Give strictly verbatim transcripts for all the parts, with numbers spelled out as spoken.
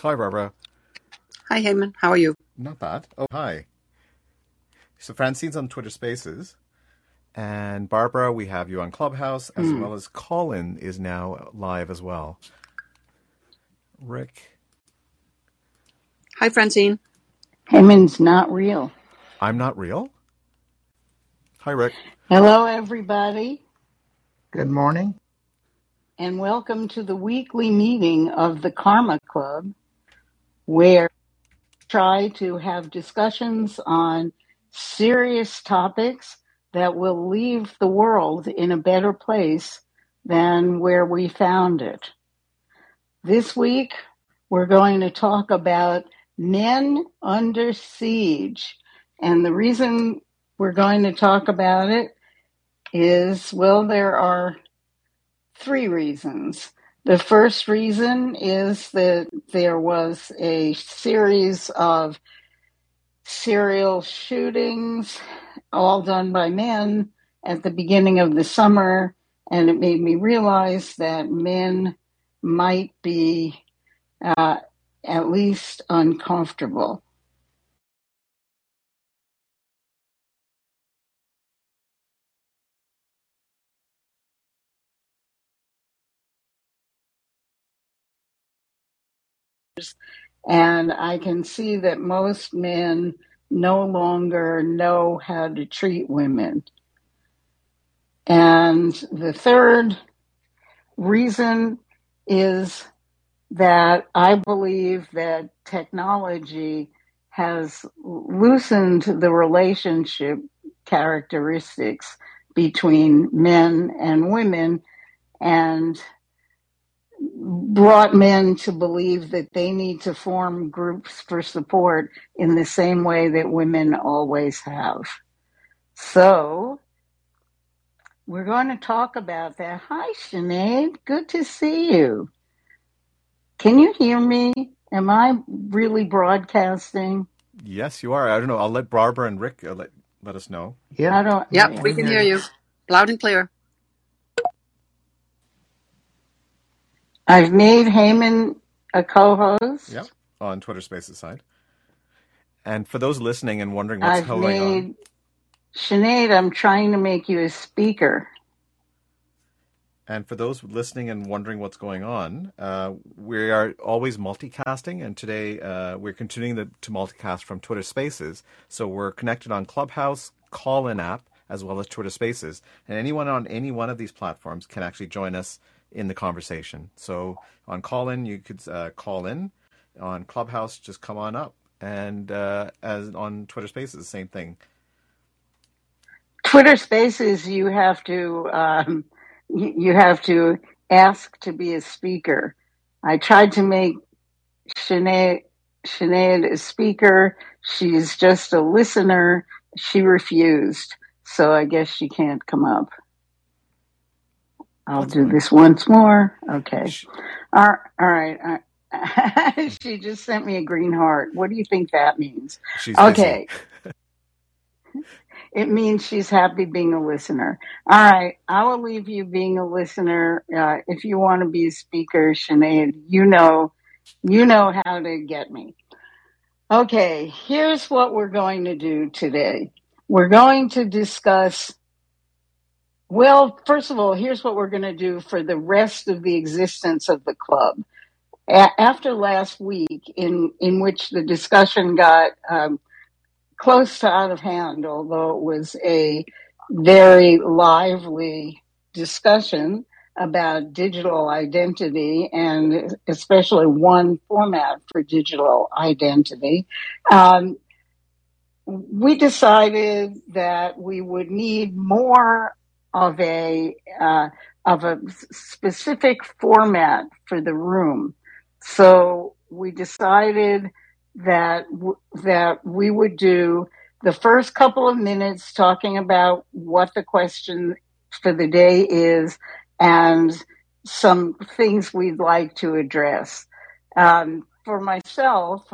Hi, Barbara. Hi, Heyman. How are you? Not bad. Oh, hi. So Francine's on Twitter Spaces. And Barbara, we have you on Clubhouse, as mm. well as Colin is now live as well. Rick. Hi, Francine. Heyman's not real. I'm not real? Hi, Rick. Hello, everybody. Good morning. And welcome to the weekly meeting of the Karma Club, where we try to have discussions on serious topics that will leave the world in a better place than where we found it. This week, we're going to talk about men under siege. And the reason we're going to talk about it is, well, there are three reasons. The first reason is that there was a series of serial shootings, all done by men, at the beginning of the summer, and it made me realize that men might be uh, at least uncomfortable. And I can see that most men no longer know how to treat women. And the third reason is that I believe that technology has loosened the relationship characteristics between men and women and brought men to believe that they need to form groups for support in the same way that women always have. So we're going to talk about that. Hi, Sinead. Good to see you. Can you hear me? Am I really broadcasting? Yes, you are. I don't know. I'll let Barbara and Rick uh, let, let us know. Yeah, I don't, yep, I we can hear you loud and clear. I've made Heyman a co-host. Yep, on Twitter Spaces side. And for those listening and wondering what's I've going made, on. Sinead, I'm trying to make you a speaker. And for those listening and wondering what's going on, uh, we are always multicasting. And today uh, we're continuing the, to multicast from Twitter Spaces. So we're connected on Clubhouse, Callin app, as well as Twitter Spaces. And anyone on any one of these platforms can actually join us in the conversation. So on Callin, you could uh, call in. On Clubhouse, just come on up. And uh, as on Twitter Spaces, same thing. Twitter Spaces, you have to um, you have to ask to be a speaker. I tried to make Sinead, Sinead a speaker. She's just a listener. She refused. So I guess she can't come up. I'll do this once more. Okay. All right. All right. She just sent me a green heart. What do you think that means? She's okay. It means she's happy being a listener. All right. I will leave you being a listener. Uh, if you want to be a speaker, Sinead, you know, you know how to get me. Okay. Here's what we're going to do today. We're going to discuss... Well, first of all, here's what we're going to do for the rest of the existence of the club. A- after last week, in, in which the discussion got um, close to out of hand, although it was a very lively discussion about digital identity and especially one format for digital identity, um, we decided that we would need more of a uh, of a specific format for the room. So we decided that w- that we would do the first couple of minutes talking about what the question for the day is and some things we'd like to address. Um, for myself,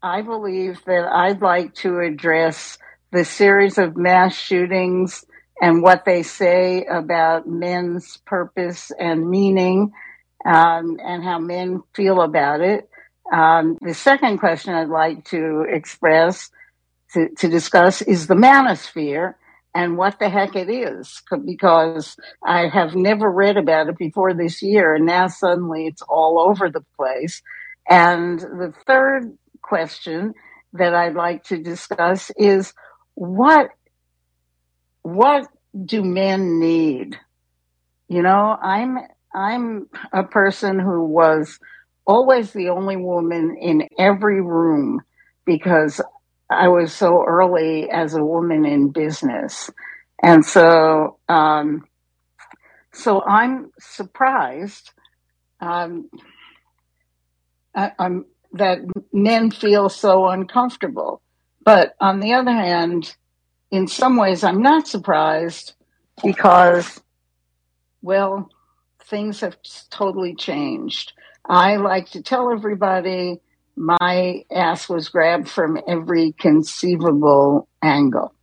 I believe that I'd like to address the series of mass shootings and what they say about men's purpose and meaning, um, and how men feel about it. Um, the second question I'd like to express, to, to discuss, is the Manosphere and what the heck it is, because I have never read about it before this year, and now suddenly it's all over the place. And the third question that I'd like to discuss is what what do men need? You know, I'm I'm a person who was always the only woman in every room because I was so early as a woman in business. And so um so I'm surprised um I, I'm that men feel so uncomfortable. But on the other hand, in some ways, I'm not surprised because, well, things have totally changed. I like to tell everybody my ass was grabbed from every conceivable angle.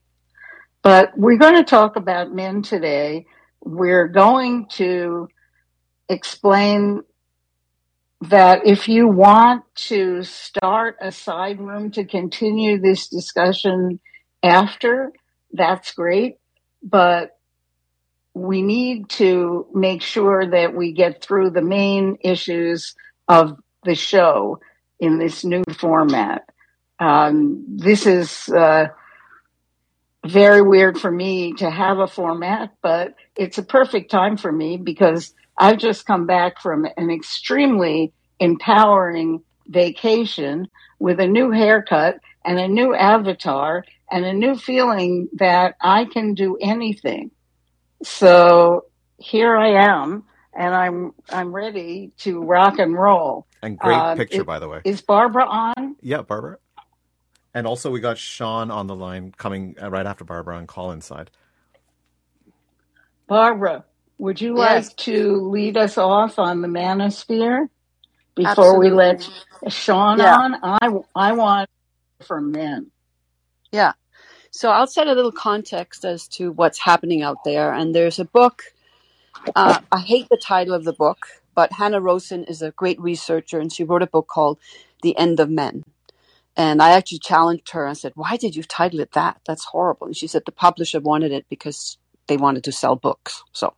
But we're going to talk about men today. We're going to explain that if you want to start a side room to continue this discussion after, that's great. But we need to make sure that we get through the main issues of the show in this new format. Um, this is uh, very weird for me to have a format, but it's a perfect time for me because I've just come back from an extremely empowering vacation with a new haircut and a new avatar and a new feeling that I can do anything. So here I am, and I'm I'm ready to rock and roll. And great um, picture, it, by the way. Is Barbara on? Yeah, Barbara. And also we got Sean on the line coming right after Barbara on Colin's side. Barbara, would you yes. like to lead us off on the Manosphere before Absolutely. we let Sean yeah. on? I, I want for men. Yeah. So I'll set a little context as to what's happening out there. And there's a book. Uh, I hate the title of the book, but Hannah Rosen is a great researcher, and she wrote a book called The End of Men. And I actually challenged her and said, why did you title it that? That's horrible. And she said the publisher wanted it because they wanted to sell books. So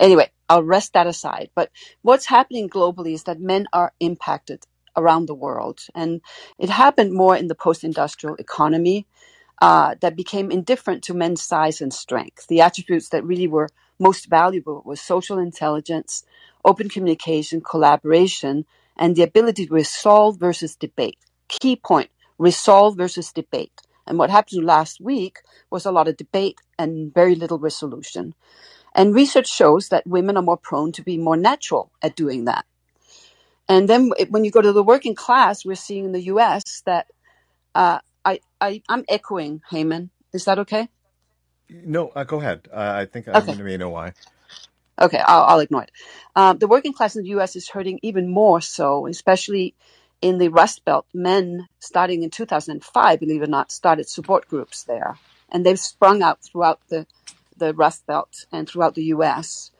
anyway, I'll rest that aside. But what's happening globally is that men are impacted around the world. And it happened more in the post-industrial economy uh, that became indifferent to men's size and strength. The attributes that really were most valuable were social intelligence, open communication, collaboration, and the ability to resolve versus debate. Key point, resolve versus debate. And what happened last week was a lot of debate and very little resolution. And research shows that women are more prone to be more natural at doing that. And then when you go to the working class, we're seeing in the U S that uh, I, I, I'm echoing, Heyman. Is that okay? No, uh, go ahead. Uh, I think okay. I may know why. Okay, I'll, I'll ignore it. Uh, the working class in the U S is hurting even more so, especially in the Rust Belt. Men, starting in two thousand five, believe it or not, started support groups there. And they've sprung out throughout the the Rust Belt and throughout the U S.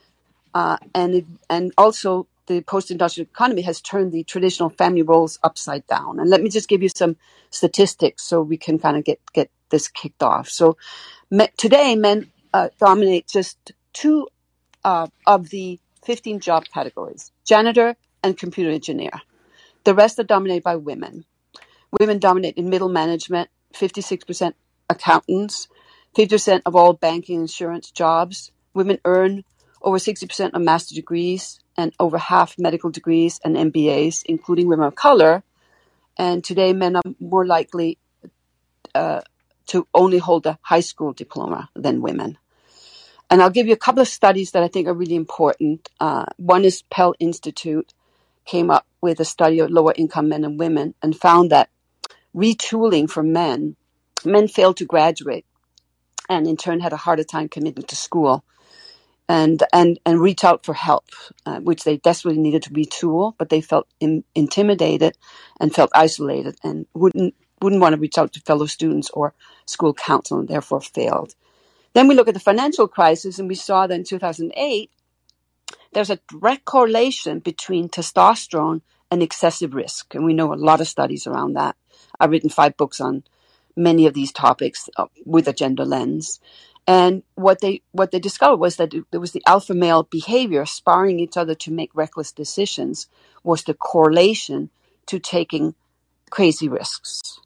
Uh, and it, and also the post-industrial economy has turned the traditional family roles upside down. And let me just give you some statistics so we can kind of get, get this kicked off. So me, today, men uh, dominate just two uh, of the fifteen job categories, janitor and computer engineer. The rest are dominated by women. Women dominate in middle management, fifty-six percent accountants, fifty percent of all banking insurance jobs. Women earn over sixty percent of master degrees and over half medical degrees and M B As, including women of color. And today, men are more likely uh, to only hold a high school diploma than women. And I'll give you a couple of studies that I think are really important. Uh, one is Pell Institute came up with a study of lower income men and women and found that retooling for men, men failed to graduate and in turn had a harder time committing to school and and, and reach out for help, uh, which they desperately needed to retool, but they felt in, intimidated and felt isolated and wouldn't wouldn't want to reach out to fellow students or school council and therefore failed. Then we look at the financial crisis and we saw that in two thousand eight, there's a direct correlation between testosterone an excessive risk. And we know a lot of studies around that. I've written five books on many of these topics with a gender lens. And what they what they discovered was that it, it was the alpha male behavior, sparring each other to make reckless decisions, was the correlation to taking crazy risks.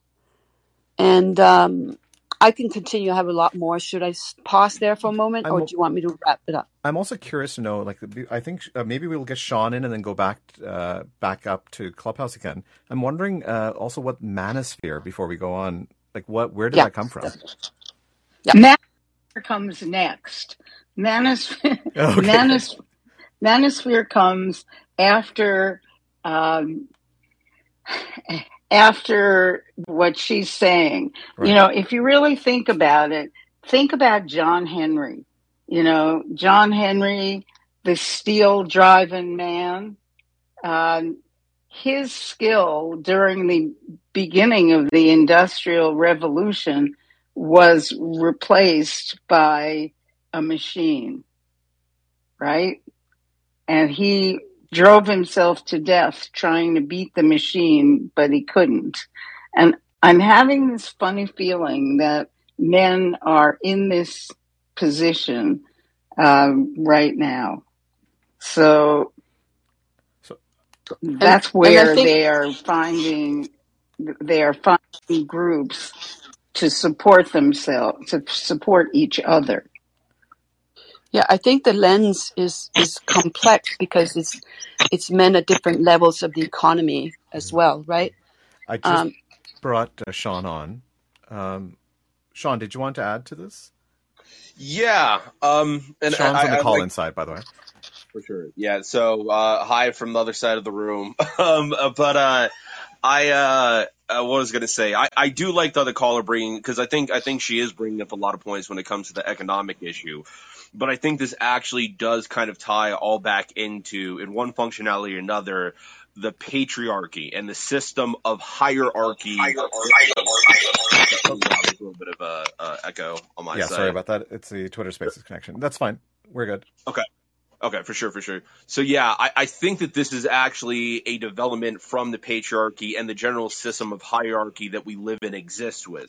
And um, I can continue. I have a lot more. Should I pause there for a moment, I'm, or do you want me to wrap it up? I'm also curious to know. Like, I think uh, maybe we'll get Sean in and then go back uh, back up to Clubhouse again. I'm wondering uh, also what Manosphere. Before we go on, like, what where did yeah. that come from? Yeah. Man- comes next. Manosphere, okay. Manosphere, Manosphere comes after um, after what she's saying. Right. You know, if you really think about it, think about John Henry. You know, John Henry, the steel driving man. Um, his skill during the beginning of the Industrial Revolution was replaced by a machine, right? And he drove himself to death trying to beat the machine, but he couldn't. And I'm having this funny feeling that men are in this position um, right now. So, so that's where think- they are finding they are finding groups to support themselves, to support each other. Yeah, I think the lens is, is complex because it's it's men at different levels of the economy as well, right? I just um, brought uh, Sean on. Um, Sean, did you want to add to this? Yeah. Um, and Sean's I, on the call-in side, by the way. For sure. Yeah, so uh, hi from the other side of the room. um, but uh, I... Uh, Uh, what I was going to say, I, I do like the other caller bringing, because I think I think she is bringing up a lot of points when it comes to the economic issue. But I think this actually does kind of tie all back into, in one functionality or another, the patriarchy and the system of hierarchy. A little bit of a, uh, echo on my yeah, side. Yeah, sorry about that. It's the Twitter Spaces connection. That's fine. We're good. Okay. Okay, for sure, for sure. So, yeah, I, I think that this is actually a development from the patriarchy and the general system of hierarchy that we live in exists with.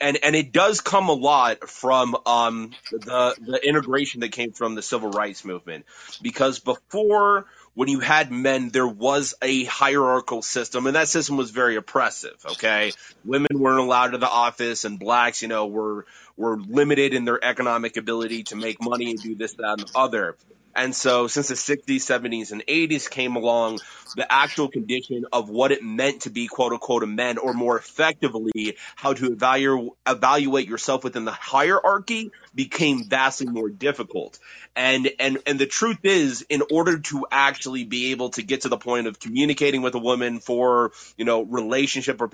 And and it does come a lot from um the, the integration that came from the Civil Rights Movement. Because before, when you had men, there was a hierarchical system, and that system was very oppressive, okay? Women weren't allowed to the office, and blacks, you know, were were limited in their economic ability to make money and do this, that, and the other. And so since the sixties, seventies, and eighties came along, the actual condition of what it meant to be, quote unquote, a man, or more effectively, how to evaluate evaluate yourself within the hierarchy became vastly more difficult. And, and, and the truth is, in order to actually be able to get to the point of communicating with a woman for, you know, relationship or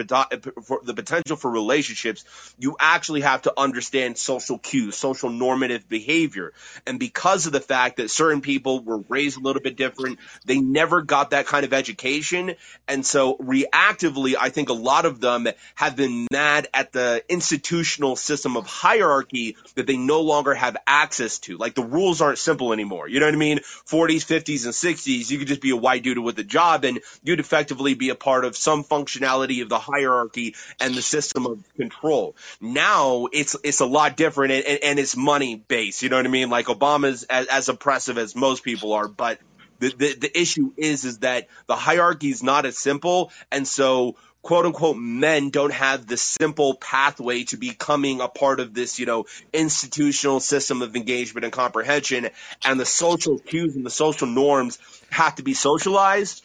for the potential for relationships, you actually have to understand social cues, social normative behavior. And because of the fact that certain Certain people were raised a little bit different, they never got that kind of education. And so reactively, I think a lot of them have been mad at the institutional system of hierarchy that they no longer have access to. Like, the rules aren't simple anymore. You know what I mean? forties, fifties, and sixties, you could just be a white dude with a job and you'd effectively be a part of some functionality of the hierarchy and the system of control. Now it's it's a lot different, and, and, and it's money based. You know what I mean? Like, Obama's as, as oppressive as most people are, but the, the the issue is is that the hierarchy is not as simple, and so quote unquote men don't have the simple pathway to becoming a part of this, you know, institutional system of engagement and comprehension, and the social cues and the social norms have to be socialized.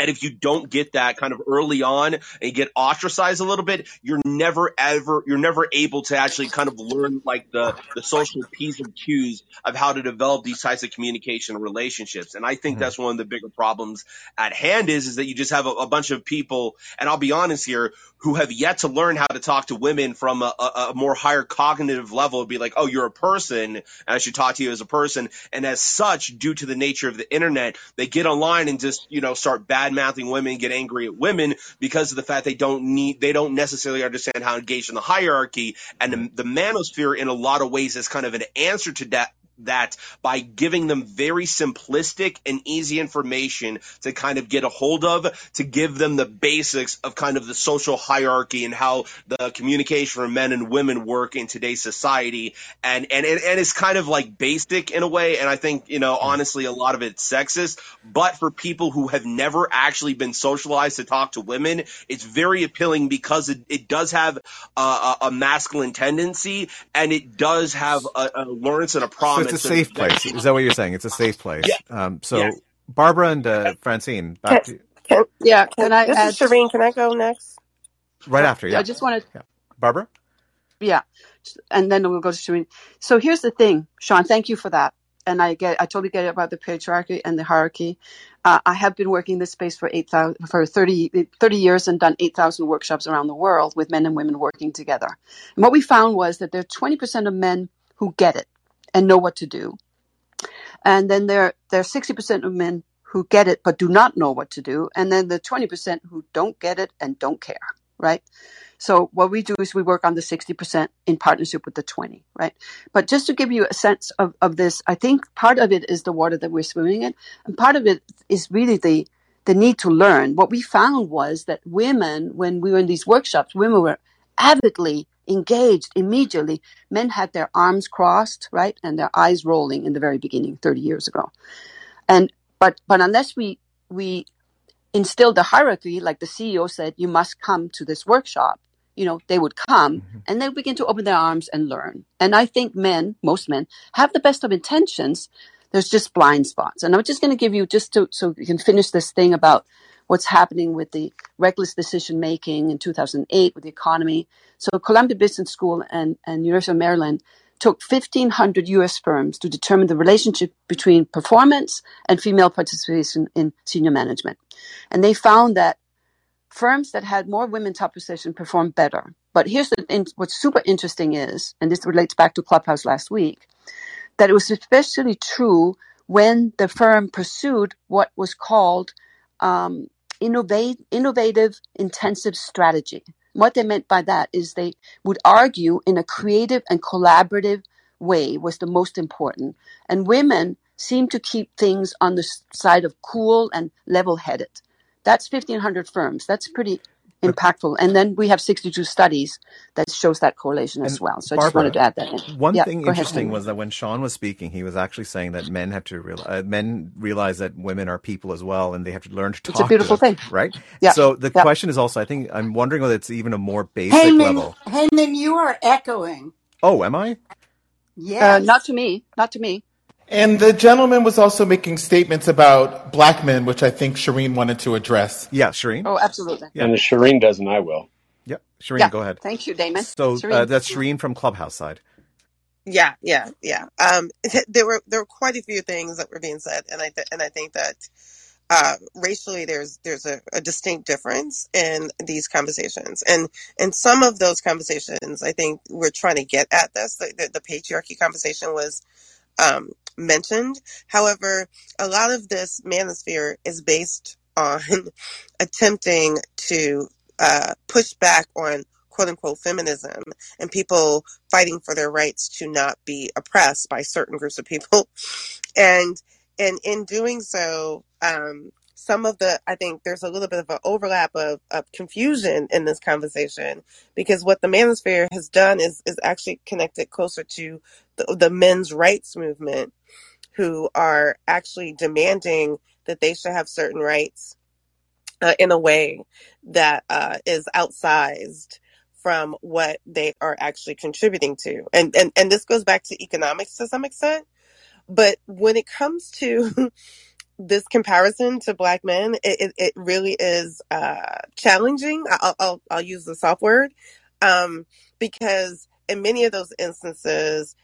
And if you don't get that kind of early on and you get ostracized a little bit, you're never ever you're never able to actually kind of learn like the, the social P's and Q's of how to develop these types of communication relationships. And I think mm-hmm. that's one of the bigger problems at hand is, is that you just have a, a bunch of people, and I'll be honest here, who have yet to learn how to talk to women from a, a, a more higher cognitive level. It'd be like, oh, you're a person, and I should talk to you as a person. And as such, due to the nature of the internet, they get online and just, you know, start bad mouthing women, get angry at women because of the fact they don't need they don't necessarily understand how engaged in the hierarchy. And the, the manosphere in a lot of ways is kind of an answer to that that by giving them very simplistic and easy information to kind of get a hold of, to give them the basics of kind of the social hierarchy and how the communication for men and women work in today's society. And, and, and, and it's kind of like basic in a way. And I think, you know, honestly, a lot of it's sexist, but for people who have never actually been socialized to talk to women, it's very appealing because it, it does have a, a masculine tendency and it does have a, a learnance and a promise. So it's a safe place. Is that what you're saying? It's a safe place. Yeah. Um, so yeah. Barbara and uh, Francine, back can, to you. Can, yeah. Can, can I this add, is Shireen, can I go next? Right after, yeah. I just wanted yeah. Barbara? Yeah. And then we'll go to Shireen. So here's the thing, Sean, thank you for that. And I get, I totally get it about the patriarchy and the hierarchy. Uh, I have been working this space for eight thousand for thirty, thirty years and done eight thousand workshops around the world with men and women working together. And what we found was that there are twenty percent of men who get it and know what to do. And then there, there are sixty percent of men who get it but do not know what to do. And then the twenty percent who don't get it and don't care, right? So what we do is we work on the sixty percent in partnership with the twenty, right? But just to give you a sense of, of this, I think part of it is the water that we're swimming in. And part of it is really the, the need to learn. What we found was that women, when we were in these workshops, women were avidly engaged immediately. Men had their arms crossed, right? And their eyes rolling in the very beginning, thirty years ago. And, but, but unless we, we instilled the hierarchy, like the C E O said, you must come to this workshop. You know, they would come and they begin to open their arms and learn. And I think men, most men, have the best of intentions. There's just blind spots. And I'm just going to give you just to, so you can finish this thing about what's happening with the reckless decision making in two thousand eight with the economy. So Columbia Business School and, and University of Maryland took fifteen hundred U S firms to determine the relationship between performance and female participation in senior management. And they found that firms that had more women top position performed better. But here's the, what's super interesting is, and this relates back to Clubhouse last week, that it was especially true when the firm pursued what was called um, innovate, innovative intensive strategy. What they meant by that is they would argue in a creative and collaborative way was the most important. And women seem to keep things on the side of cool and level-headed. That's fifteen hundred firms. That's pretty impactful. And then we have sixty-two studies that shows that correlation as and well. So Barbara, I just wanted to add that in. One yeah, thing interesting ahead. was that when Sean was speaking, he was actually saying that men have to realize, uh, men realize that women are people as well, and they have to learn to talk. It's a beautiful to them, thing, right? Yeah. So the yeah. question is also, I think I'm wondering whether it's even a more basic Heyman, level. Heyman, you are echoing. Oh, am I? Yeah. Uh, not to me. Not to me. And the gentleman was also making statements about black men, which I think Shireen wanted to address. Yeah, Shireen. Oh, absolutely. Yeah. And if Shireen doesn't, I will. Yep. Shireen, yeah. go ahead. Thank you, Damon. So Shireen. Uh, that's Shireen from Clubhouse side. Yeah, yeah, yeah. Um, there were there were quite a few things that were being said, and I th- and I think that uh, racially there's there's a, a distinct difference in these conversations, and and some of those conversations I think we're trying to get at this. The, the, the patriarchy conversation was. Um, mentioned. However, a lot of this manosphere is based on attempting to uh, push back on quote unquote feminism and people fighting for their rights to not be oppressed by certain groups of people. And, and in doing so, um, some of the, I think there's a little bit of an overlap of, of confusion in this conversation, because what the manosphere has done is, is actually connected closer to the, the men's rights movement, who are actually demanding that they should have certain rights uh, in a way that uh, is outsized from what they are actually contributing to. And, and, and this goes back to economics to some extent, but when it comes to this comparison to black men, it, it really is uh, challenging. I'll, I'll, I'll use the soft word um, because in many of those instances,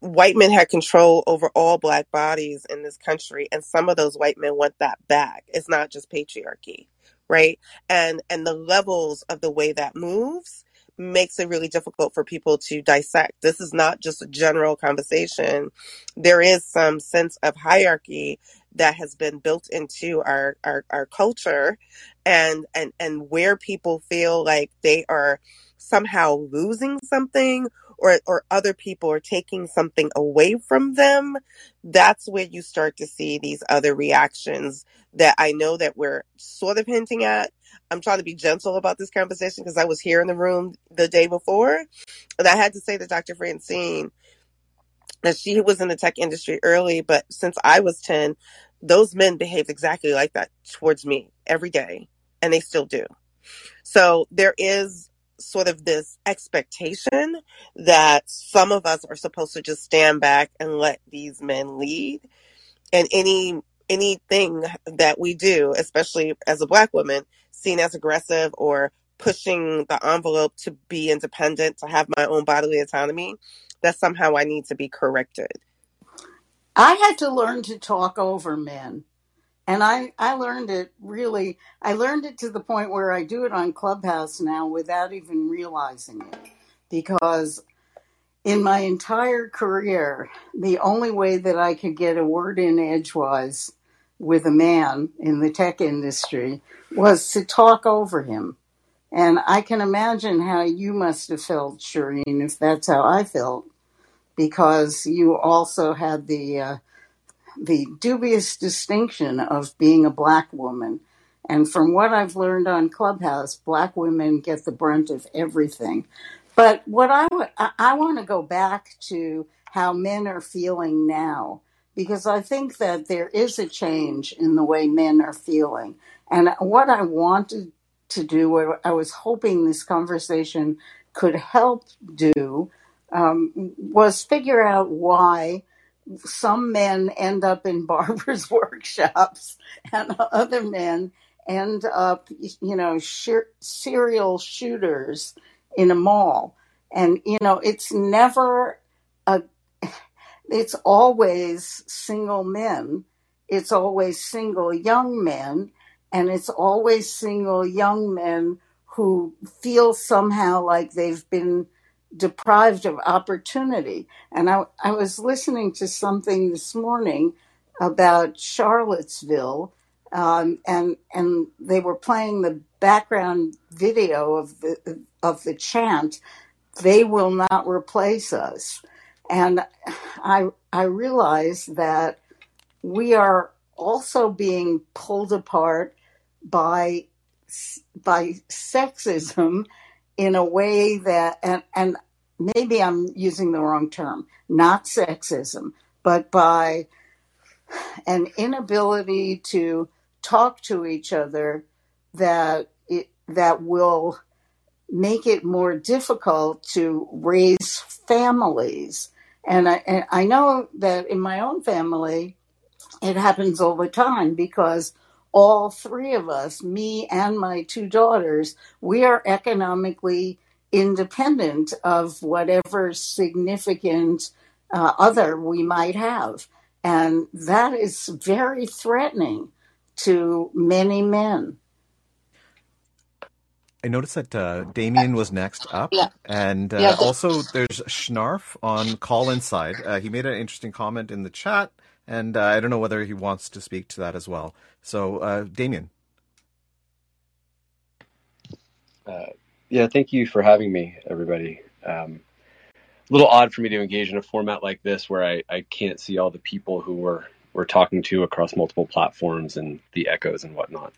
white men had control over all black bodies in this country. And some of those white men want that back. It's not just patriarchy, right? And, and the levels of the way that moves makes it really difficult for people to dissect. This is not just a general conversation. There is some sense of hierarchy that has been built into our, our, our culture and, and, and where people feel like they are somehow losing something or, or other people are taking something away from them, that's where you start to see these other reactions that I know that we're sort of hinting at. I'm trying to be gentle about this conversation because I was here in the room the day before. And I had to say to Doctor Francine that she was in the tech industry early, but since I was ten, those men behaved exactly like that towards me every day, and they still do. So there is sort of this expectation that some of us are supposed to just stand back and let these men lead. And any anything that we do, especially as a Black woman, seen as aggressive or pushing the envelope to be independent, to have my own bodily autonomy, that somehow I need to be corrected. I had to learn to talk over men. And I, I learned it really, I learned it to the point where I do it on Clubhouse now without even realizing it. Because in my entire career, the only way that I could get a word in edgewise with a man in the tech industry was to talk over him. And I can imagine how you must have felt, Shireen, if that's how I felt. Because you also had the... Uh, the dubious distinction of being a Black woman. And from what I've learned on Clubhouse, Black women get the brunt of everything. But what I would, I want to go back to how men are feeling now, because I think that there is a change in the way men are feeling. And what I wanted to do, what I was hoping this conversation could help do, um, was figure out why some men end up in Barbara's workshops and other men end up, you know, sh- serial shooters in a mall. And, you know, it's never, a, it's always single men. It's always single young men. And it's always single young men who feel somehow like they've been deprived of opportunity. And I, I was listening to something this morning about Charlottesville, um, and and they were playing the background video of the of the chant, "They will not replace us." And I I realized that we are also being pulled apart by by sexism in a way that, and, and maybe I'm using the wrong term, not sexism, but by an inability to talk to each other that it, that will make it more difficult to raise families. And I, and I know that in my own family, it happens all the time because all three of us, me and my two daughters, we are economically independent of whatever significant uh, other we might have. And that is very threatening to many men. I noticed that uh, Damien was next up. Yeah. And uh, yeah, the- also there's Schnarf on Colin's side. Uh, he made an interesting comment in the chat. And uh, I don't know whether he wants to speak to that as well. So, uh, Damien. Uh, yeah, thank you for having me, everybody. Um, a little odd for me to engage in a format like this where I, I can't see all the people who we're, we're talking to across multiple platforms and the echoes and whatnot.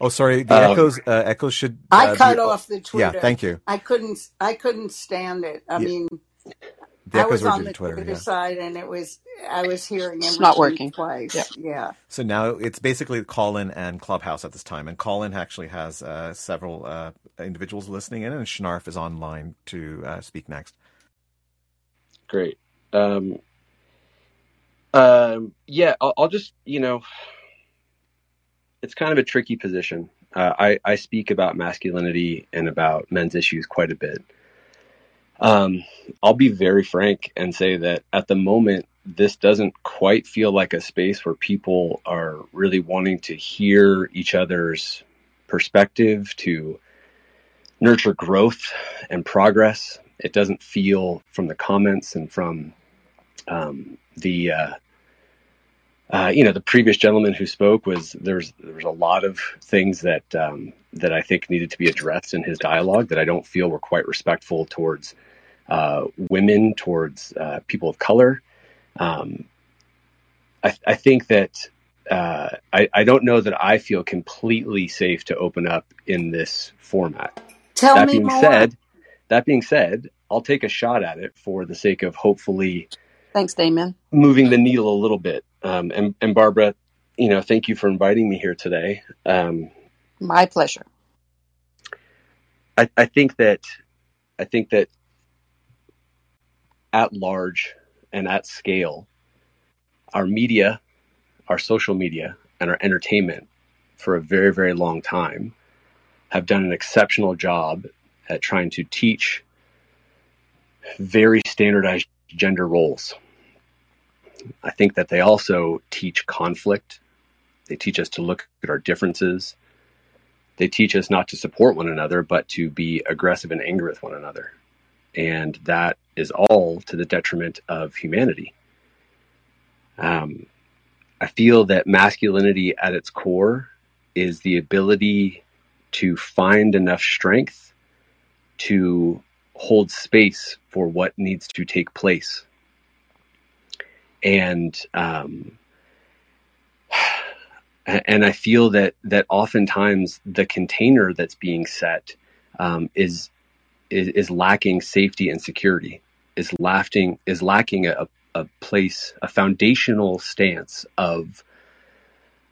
Oh, sorry. The um, echoes uh, echoes should... Uh, I cut be, off the Twitter. Yeah, thank you. I couldn't, I couldn't stand it. I yeah. mean... I was on the Twitter, Twitter yeah. side, and it was I was hearing everything. It's not working. Twice. Yeah. yeah. So now it's basically Callin and Clubhouse at this time, and Callin actually has uh, several uh, individuals listening in, and Schnarf is online to uh, speak next. Great. Um, um, yeah, I'll, I'll just, you know, it's kind of a tricky position. Uh, I, I speak about masculinity and about men's issues quite a bit. Um, I'll be very frank and say that at the moment, this doesn't quite feel like a space where people are really wanting to hear each other's perspective, to nurture growth and progress. It doesn't feel from the comments and from um, the, uh, uh, you know, the previous gentleman who spoke was there's there's a lot of things that um, that I think needed to be addressed in his dialogue that I don't feel were quite respectful towards uh, women, towards uh, people of color. Um, I, th- I think that uh, I, I don't know that I feel completely safe to open up in this format. Tell that me being more. Said, that being said, I'll take a shot at it for the sake of hopefully. Thanks, Damien. Moving the needle a little bit. Um, and, and Barbara, you know, thank you for inviting me here today. Um, My pleasure. I, I think that, I think that at large and at scale, our media, our social media, and our entertainment for a very, very long time have done an exceptional job at trying to teach very standardized gender roles. I think that they also teach conflict. They teach us to look at our differences. They teach us not to support one another, but to be aggressive and angry with one another. And that is all to the detriment of humanity. Um, I feel that masculinity at its core is the ability to find enough strength to hold space for what needs to take place. And, um, and I feel that, that oftentimes the container that's being set, um, is, is, is lacking safety and security, is lacking, is lacking a, a place, a foundational stance of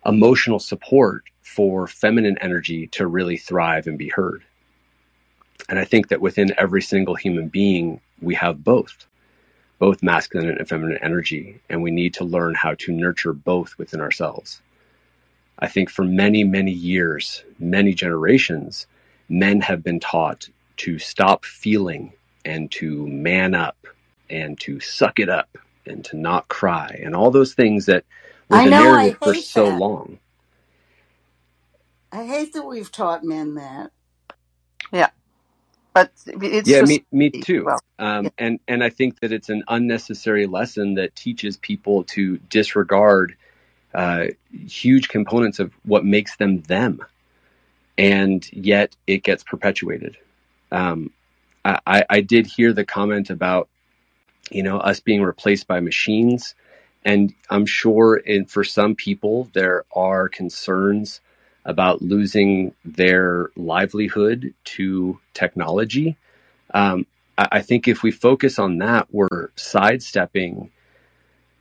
emotional support for feminine energy to really thrive and be heard. And I think that within every single human being, we have both. both masculine and feminine energy, and we need to learn how to nurture both within ourselves. I think for many, many years, many generations, men have been taught to stop feeling and to man up and to suck it up and to not cry and all those things that were the narrative for so long. I hate that we've taught men that. Yeah. But it's yeah, just, me, me too. Well, um, yeah. And and I think that it's an unnecessary lesson that teaches people to disregard uh, huge components of what makes them them, and yet it gets perpetuated. Um, I, I did hear the comment about, you know, us being replaced by machines, and I'm sure in, for some people there are concerns about losing their livelihood to technology. Um, I, I think if we focus on that, we're sidestepping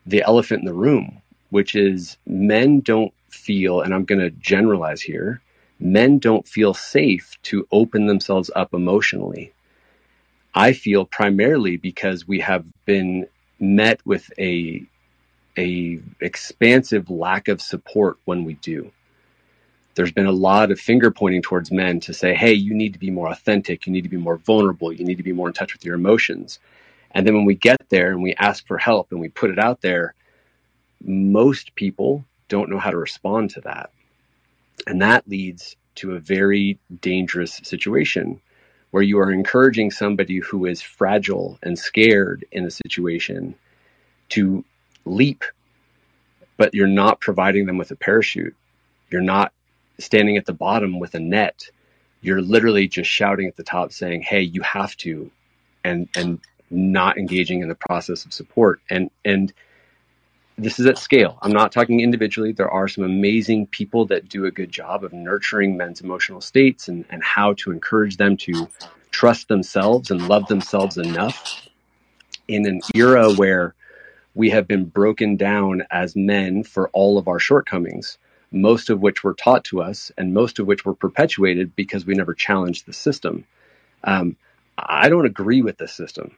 the elephant in the room, which is men don't feel, and I'm going to generalize here, men don't feel safe to open themselves up emotionally. I feel primarily because we have been met with a, a expansive lack of support when we do. There's been a lot of finger pointing towards men to say, hey, you need to be more authentic. You need to be more vulnerable. You need to be more in touch with your emotions. And then when we get there and we ask for help and we put it out there, most people don't know how to respond to that. And that leads to a very dangerous situation where you are encouraging somebody who is fragile and scared in a situation to leap, but you're not providing them with a parachute. You're not standing at the bottom with a net. You're literally just shouting at the top saying, hey, you have to, and and not engaging in the process of support. And and this is at scale. I'm not talking individually. There are some amazing people that do a good job of nurturing men's emotional states and, and how to encourage them to trust themselves and love themselves enough in an era where we have been broken down as men for all of our shortcomings, most of which were taught to us and most of which were perpetuated because we never challenged the system. Um, I don't agree with the system.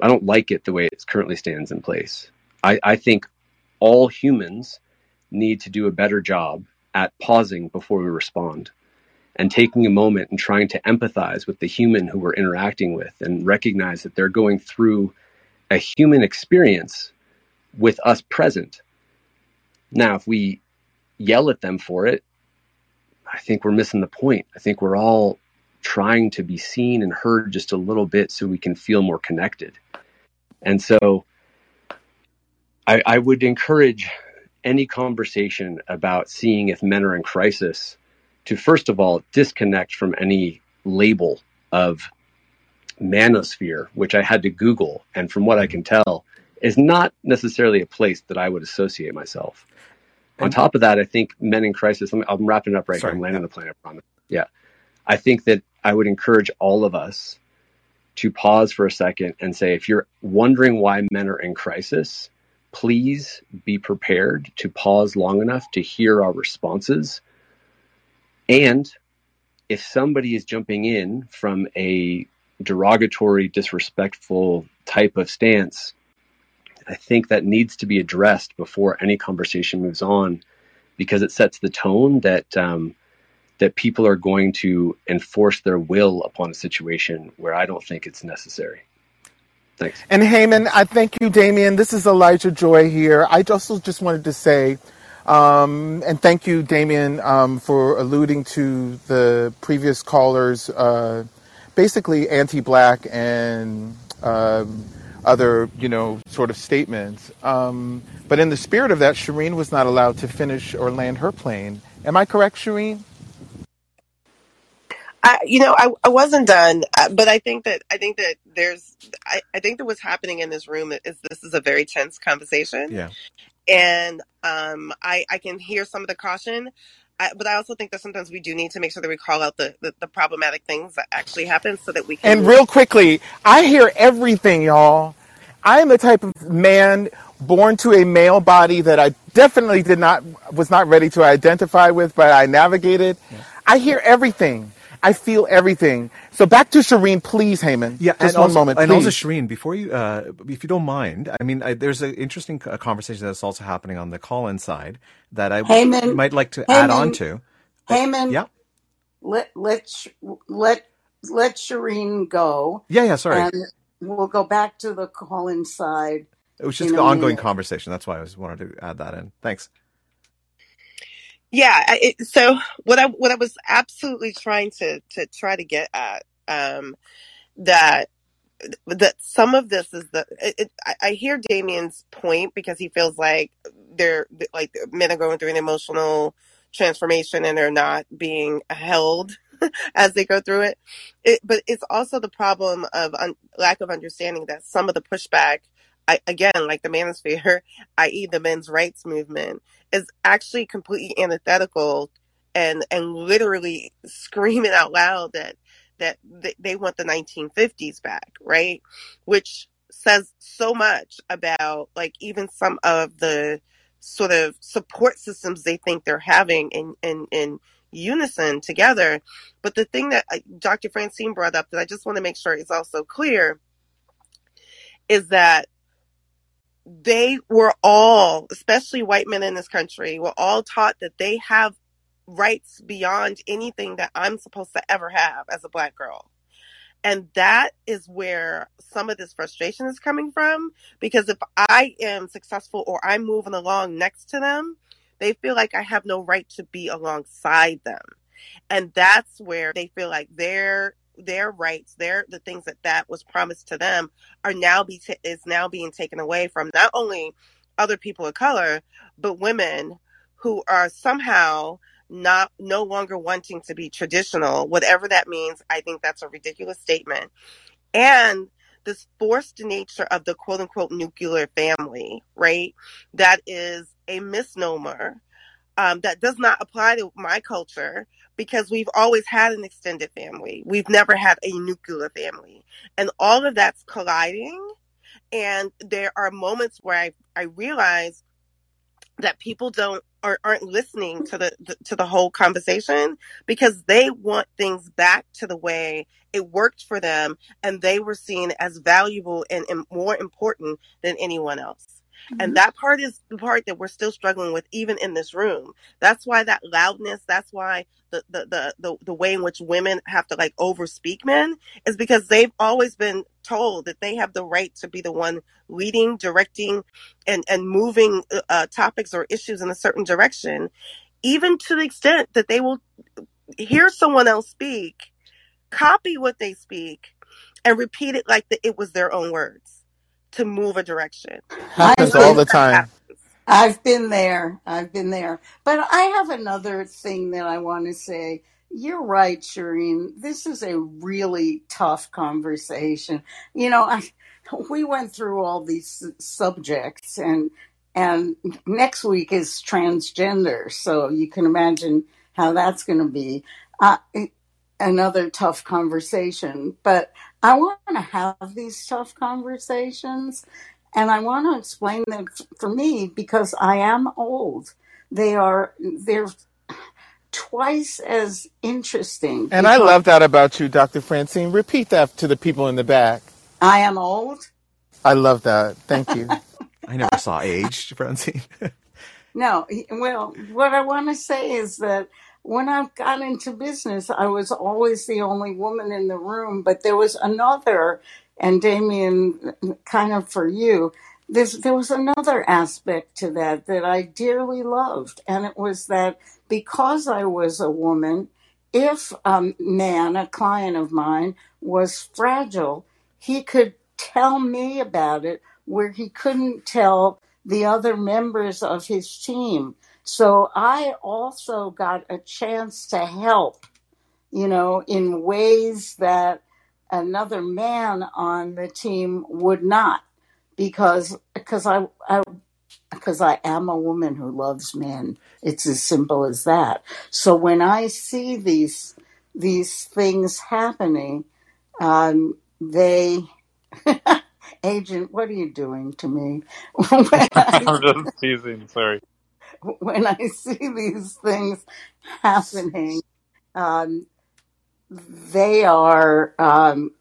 I don't like it the way it currently stands in place. I, I think all humans need to do a better job at pausing before we respond and taking a moment and trying to empathize with the human who we're interacting with and recognize that they're going through a human experience with us present. Now, if we yell at them for it, I think we're missing the point. I think we're all trying to be seen and heard just a little bit so we can feel more connected. And so I, I would encourage any conversation about seeing if men are in crisis to, first of all, disconnect from any label of Manosphere, which I had to Google, and from what I can tell, is not necessarily a place that I would associate myself. On top of that, I think Men in Crisis, I'm wrapping it up right Sorry. here, I'm landing yeah. the plane, I promise. Yeah. I think that I would encourage all of us to pause for a second and say, if you're wondering why men are in crisis, please be prepared to pause long enough to hear our responses. And if somebody is jumping in from a derogatory, disrespectful type of stance, I think that needs to be addressed before any conversation moves on, because it sets the tone that um, that people are going to enforce their will upon a situation where I don't think it's necessary. Thanks. And Heyman, I thank you, Damien. This is Elijah Joy here. I also just wanted to say, um, and thank you, Damien, um, for alluding to the previous caller's uh, basically anti-Black and uh, other, you know, sort of statements. Um, but in the spirit of that, Shireen was not allowed to finish or land her plane. Am I correct, Shireen? I, you know, I, I wasn't done, but I think that I think that there's I, I think that what's happening in this room is this is a very tense conversation. Yeah. And um, I, I can hear some of the caution, I, but I also think that sometimes we do need to make sure that we call out the, the, the problematic things that actually happen so that we can. And real quickly, I hear everything, y'all. I am the type of man born to a male body that I definitely did not was not ready to identify with, but I navigated. Yeah. I hear everything. I feel everything. So back to Shireen, please, Heyman. Yeah, just one also, moment, please. And also, Shireen, before you, uh, if you don't mind, I mean, I, there's an interesting conversation that's also happening on the call-in side that I Heyman, might like to Heyman, add on to. But, Heyman, yeah, let let let let Shireen go. Yeah, yeah, sorry. And we'll go back to the call-in side. It was just an ongoing minute. conversation. That's why I was wanted to add that in. Thanks. Yeah. It, so what I what I was absolutely trying to to try to get at um, that that some of this is the it, it, I hear Damien's point because he feels like they're like men are going through an emotional transformation and they're not being held as they go through it. it but it's also the problem of un, lack of understanding that some of the pushback. I, again, like the Manosphere, that is the men's rights movement, is actually completely antithetical and, and literally screaming out loud that that they want the nineteen fifties back, right? Which says so much about like even some of the sort of support systems they think they're having in, in, in unison together. But the thing that Doctor Francine brought up that I just want to make sure is also clear is that they were all, especially white men in this country, were all taught that they have rights beyond anything that I'm supposed to ever have as a Black girl. And that is where some of this frustration is coming from, because if I am successful or I'm moving along next to them, they feel like I have no right to be alongside them. And that's where they feel like they're their rights, their the things that that was promised to them are now be t- is now being taken away from not only other people of color, but women who are somehow not no longer wanting to be traditional, whatever that means. I think that's a ridiculous statement. And this forced nature of the quote unquote nuclear family, right? That is a misnomer. Um, that does not apply to my culture because we've always had an extended family. We've never had a nuclear family. And all of that's colliding. And there are moments where I, I realize that people don't or aren't listening to the, the to the whole conversation because they want things back to the way it worked for them. And they were seen as valuable and, and more important than anyone else. And that part is the part that we're still struggling with, even in this room. That's why that loudness, that's why the the the the, the way in which women have to like overspeak men is because they've always been told that they have the right to be the one leading, directing, and, and moving uh, topics or issues in a certain direction, even to the extent that they will hear someone else speak, copy what they speak, and repeat it like the, it was their own words. To move a direction. Happens all the time. I've been there. I've been there. But I have another thing that I want to say. You're right, Shireen. This is a really tough conversation. You know, I, we went through all these subjects, and and next week is transgender, so you can imagine how that's going to be. Uh, another tough conversation. But I want to have these tough conversations, and I want to explain them for me because I am old. They are, they're twice as interesting. And I love that about you, Doctor Francine. Repeat that to the people in the back. I am old. I love that. Thank you. I never saw aged, Francine. No. Well, what I want to say is that when I got into business, I was always the only woman in the room, but there was another, and Damien, kind of for you, this, there was another aspect to that that I dearly loved, and it was that because I was a woman, if a man, a client of mine, was fragile, he could tell me about it where he couldn't tell the other members of his team. So I also got a chance to help, you know, in ways that another man on the team would not, because because I, I because I am a woman who loves men. It's as simple as that. So when I see these these things happening, um, they. Agent, what are you doing to me? I, I'm just teasing. Sorry. When I see these things happening, um, they are, um,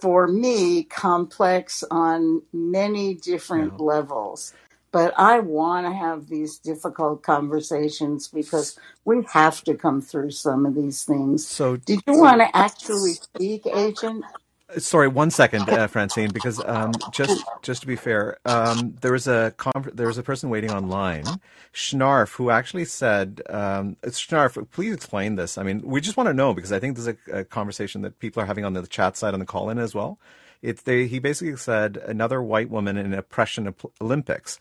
for me, complex on many different yeah. levels. But I want to have these difficult conversations because we have to come through some of these things. So, did you want to actually speak, Agent? Sorry, one second, uh, Francine, because um, just just to be fair, um, there was a conf- there was a person waiting online, Schnarf, who actually said, um, "Schnarf, please explain this." I mean, we just want to know because I think this is a, a conversation that people are having on the chat side on the call in as well. It's they he basically said another white woman in oppression Olympics.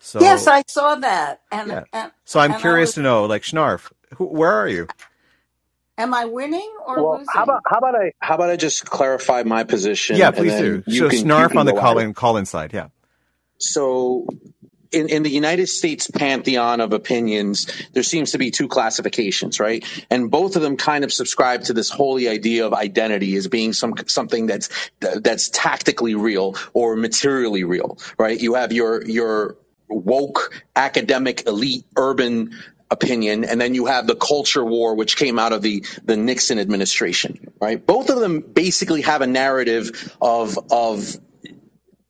So yes, I saw that, and, yeah. and so I'm and curious was... to know, like Schnarf, who, where are you? Am I winning or well, losing? How about, how about I how about I just clarify my position? Yeah, please do. So can, Snarf on the Colin, Colin side, yeah. So in, in the United States pantheon of opinions, there seems to be two classifications, right? And both of them kind of subscribe to this holy idea of identity as being some something that's that's tactically real or materially real, right? You have your your woke, academic, elite, urban opinion, and then you have the culture war, which came out of the, the Nixon administration, right? Both of them basically have a narrative of of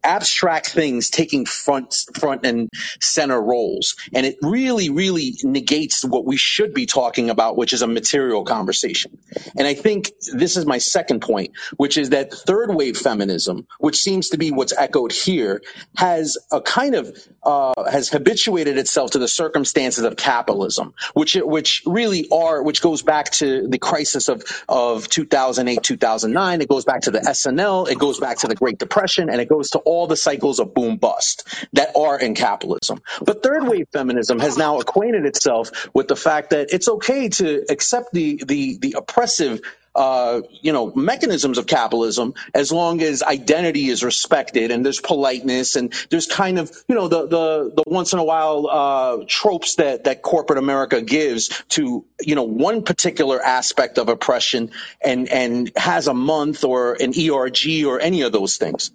abstract things taking front front and center roles. And it really, really negates what we should be talking about, which is a material conversation. And I think this is my second point, which is that third wave feminism, which seems to be what's echoed here, has a kind of, uh, has habituated itself to the circumstances of capitalism, which, which really are, which goes back to the crisis of, of two thousand eight, two thousand nine. It goes back to the S N L. It goes back to the Great Depression, and it goes to all all the cycles of boom bust that are in capitalism. But third wave feminism has now acquainted itself with the fact that it's okay to accept the the, the oppressive uh, you know, mechanisms of capitalism as long as identity is respected and there's politeness and there's kind of, you know, the the, the once in a while uh, tropes that, that corporate America gives to, you know, one particular aspect of oppression and, and has a month or an E R G or any of those things.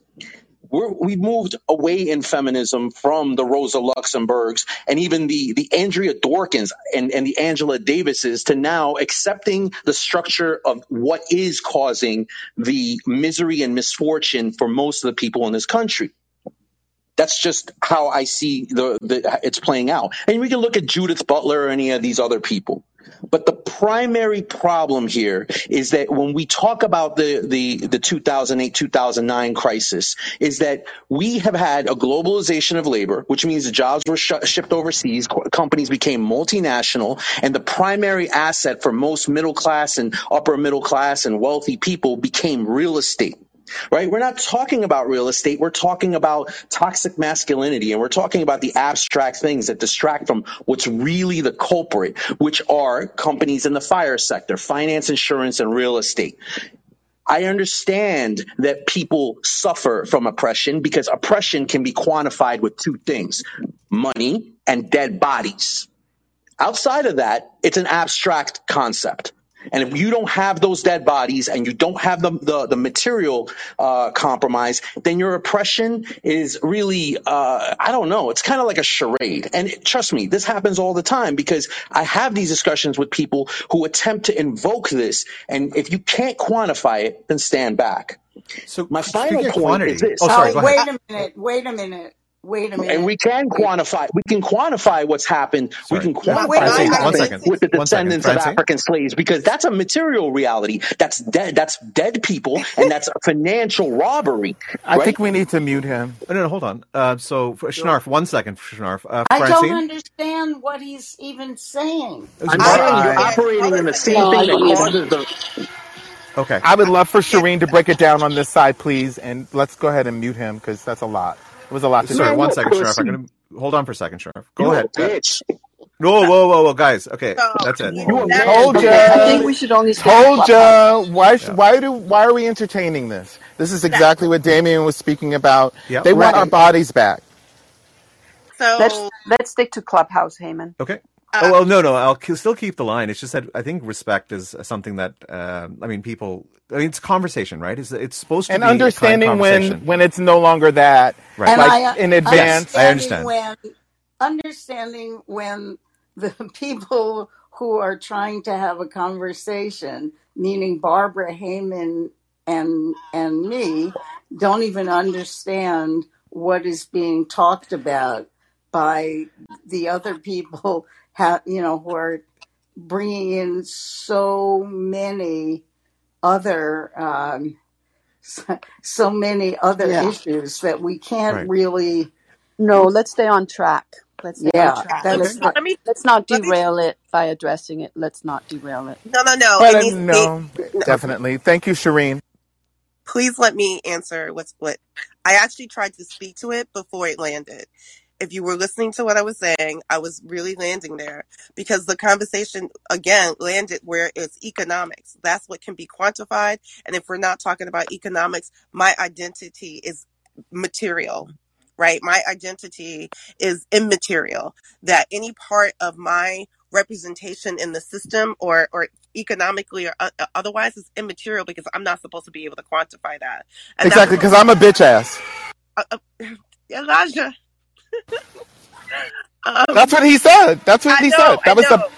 We're, we moved away in feminism from the Rosa Luxemburgs and even the, the Andrea Dworkins and, and the Angela Davises to now accepting the structure of what is causing the misery and misfortune for most of the people in this country. That's just how I see the, the it's playing out. And we can look at Judith Butler or any of these other people. But the primary problem here is that when we talk about the, the, the two thousand eight, two thousand nine crisis is that we have had a globalization of labor, which means the jobs were sh- shipped overseas, co- companies became multinational, and the primary asset for most middle class and upper middle class and wealthy people became real estate. Right? We're not talking about real estate. We're talking about toxic masculinity, and we're talking about the abstract things that distract from what's really the culprit, which are companies in the fire sector, finance, insurance, and real estate. I understand that people suffer from oppression because oppression can be quantified with two things, money and dead bodies. Outside of that, it's an abstract concept. And if you don't have those dead bodies and you don't have the the, the material uh, compromise, then your oppression is really, uh, I don't know, it's kind of like a charade. And it, trust me, this happens all the time because I have these discussions with people who attempt to invoke this. And if you can't quantify it, then stand back. So my final point quantity. is this. Oh, sorry, oh, wait a minute, wait a minute. Wait a minute. And we can quantify. We can quantify what's happened. Sorry. We can quantify wait, what's wait, happened second. with the descendants of African slaves because that's a material reality. That's dead. That's dead people, and that's a financial robbery. Right? I think we need to mute him. No, no, hold on. Uh, so, for, Schnarf, one second, Schnarf. Uh, I don't understand what he's even saying. I'm I, you're I, operating I, in the same I, thing. I, I, okay. I would love for Shireen to break it down on this side, please, and let's go ahead and mute him because that's a lot. It was a lot to Sorry, one second, Sheriff. I'm gonna hold on for a second, Sheriff. Go you ahead. Bitch. Whoa, whoa, whoa, whoa, guys. Okay, so, that's it. Told you. I think we should only. Told you. Why? Yeah. Why do? Why are we entertaining this? This is exactly what Damien was speaking about. Yep. They want right. our bodies back. So let's let's stick to Clubhouse, Heyman. Okay. Uh, oh well, no, no. I'll still keep the line. It's just that I think respect is something that uh, I mean, people. I mean, it's conversation, right? It's it's supposed to and be and understanding kind of when when it's no longer that, right? And like I, in advance, I understand. When, understanding when the people who are trying to have a conversation, meaning Barbara, Heyman, and and me, don't even understand what is being talked about by the other people. How, you know, who are bringing in so many other um, so, so many other yeah. issues that we can't right. really. No, let's stay on track. Let's stay yeah. on track. Okay. Let's not, let me, let's not derail me, it by addressing it. Let's not derail it. No, no, no. Well, it no, me, no, definitely. Thank you, Shireen. Please let me answer what's what. I actually tried to speak to it before it landed. If you were listening to what I was saying, I was really landing there because the conversation, again, landed where it's economics. That's what can be quantified. And if we're not talking about economics, my identity is material, right? My identity is immaterial, that any part of my representation in the system or, or economically or uh, otherwise is immaterial because I'm not supposed to be able to quantify that. And exactly, because I'm a bitch ass. Uh, uh, Elijah. um, that's what he said. That's what I he know, said. That I was know. the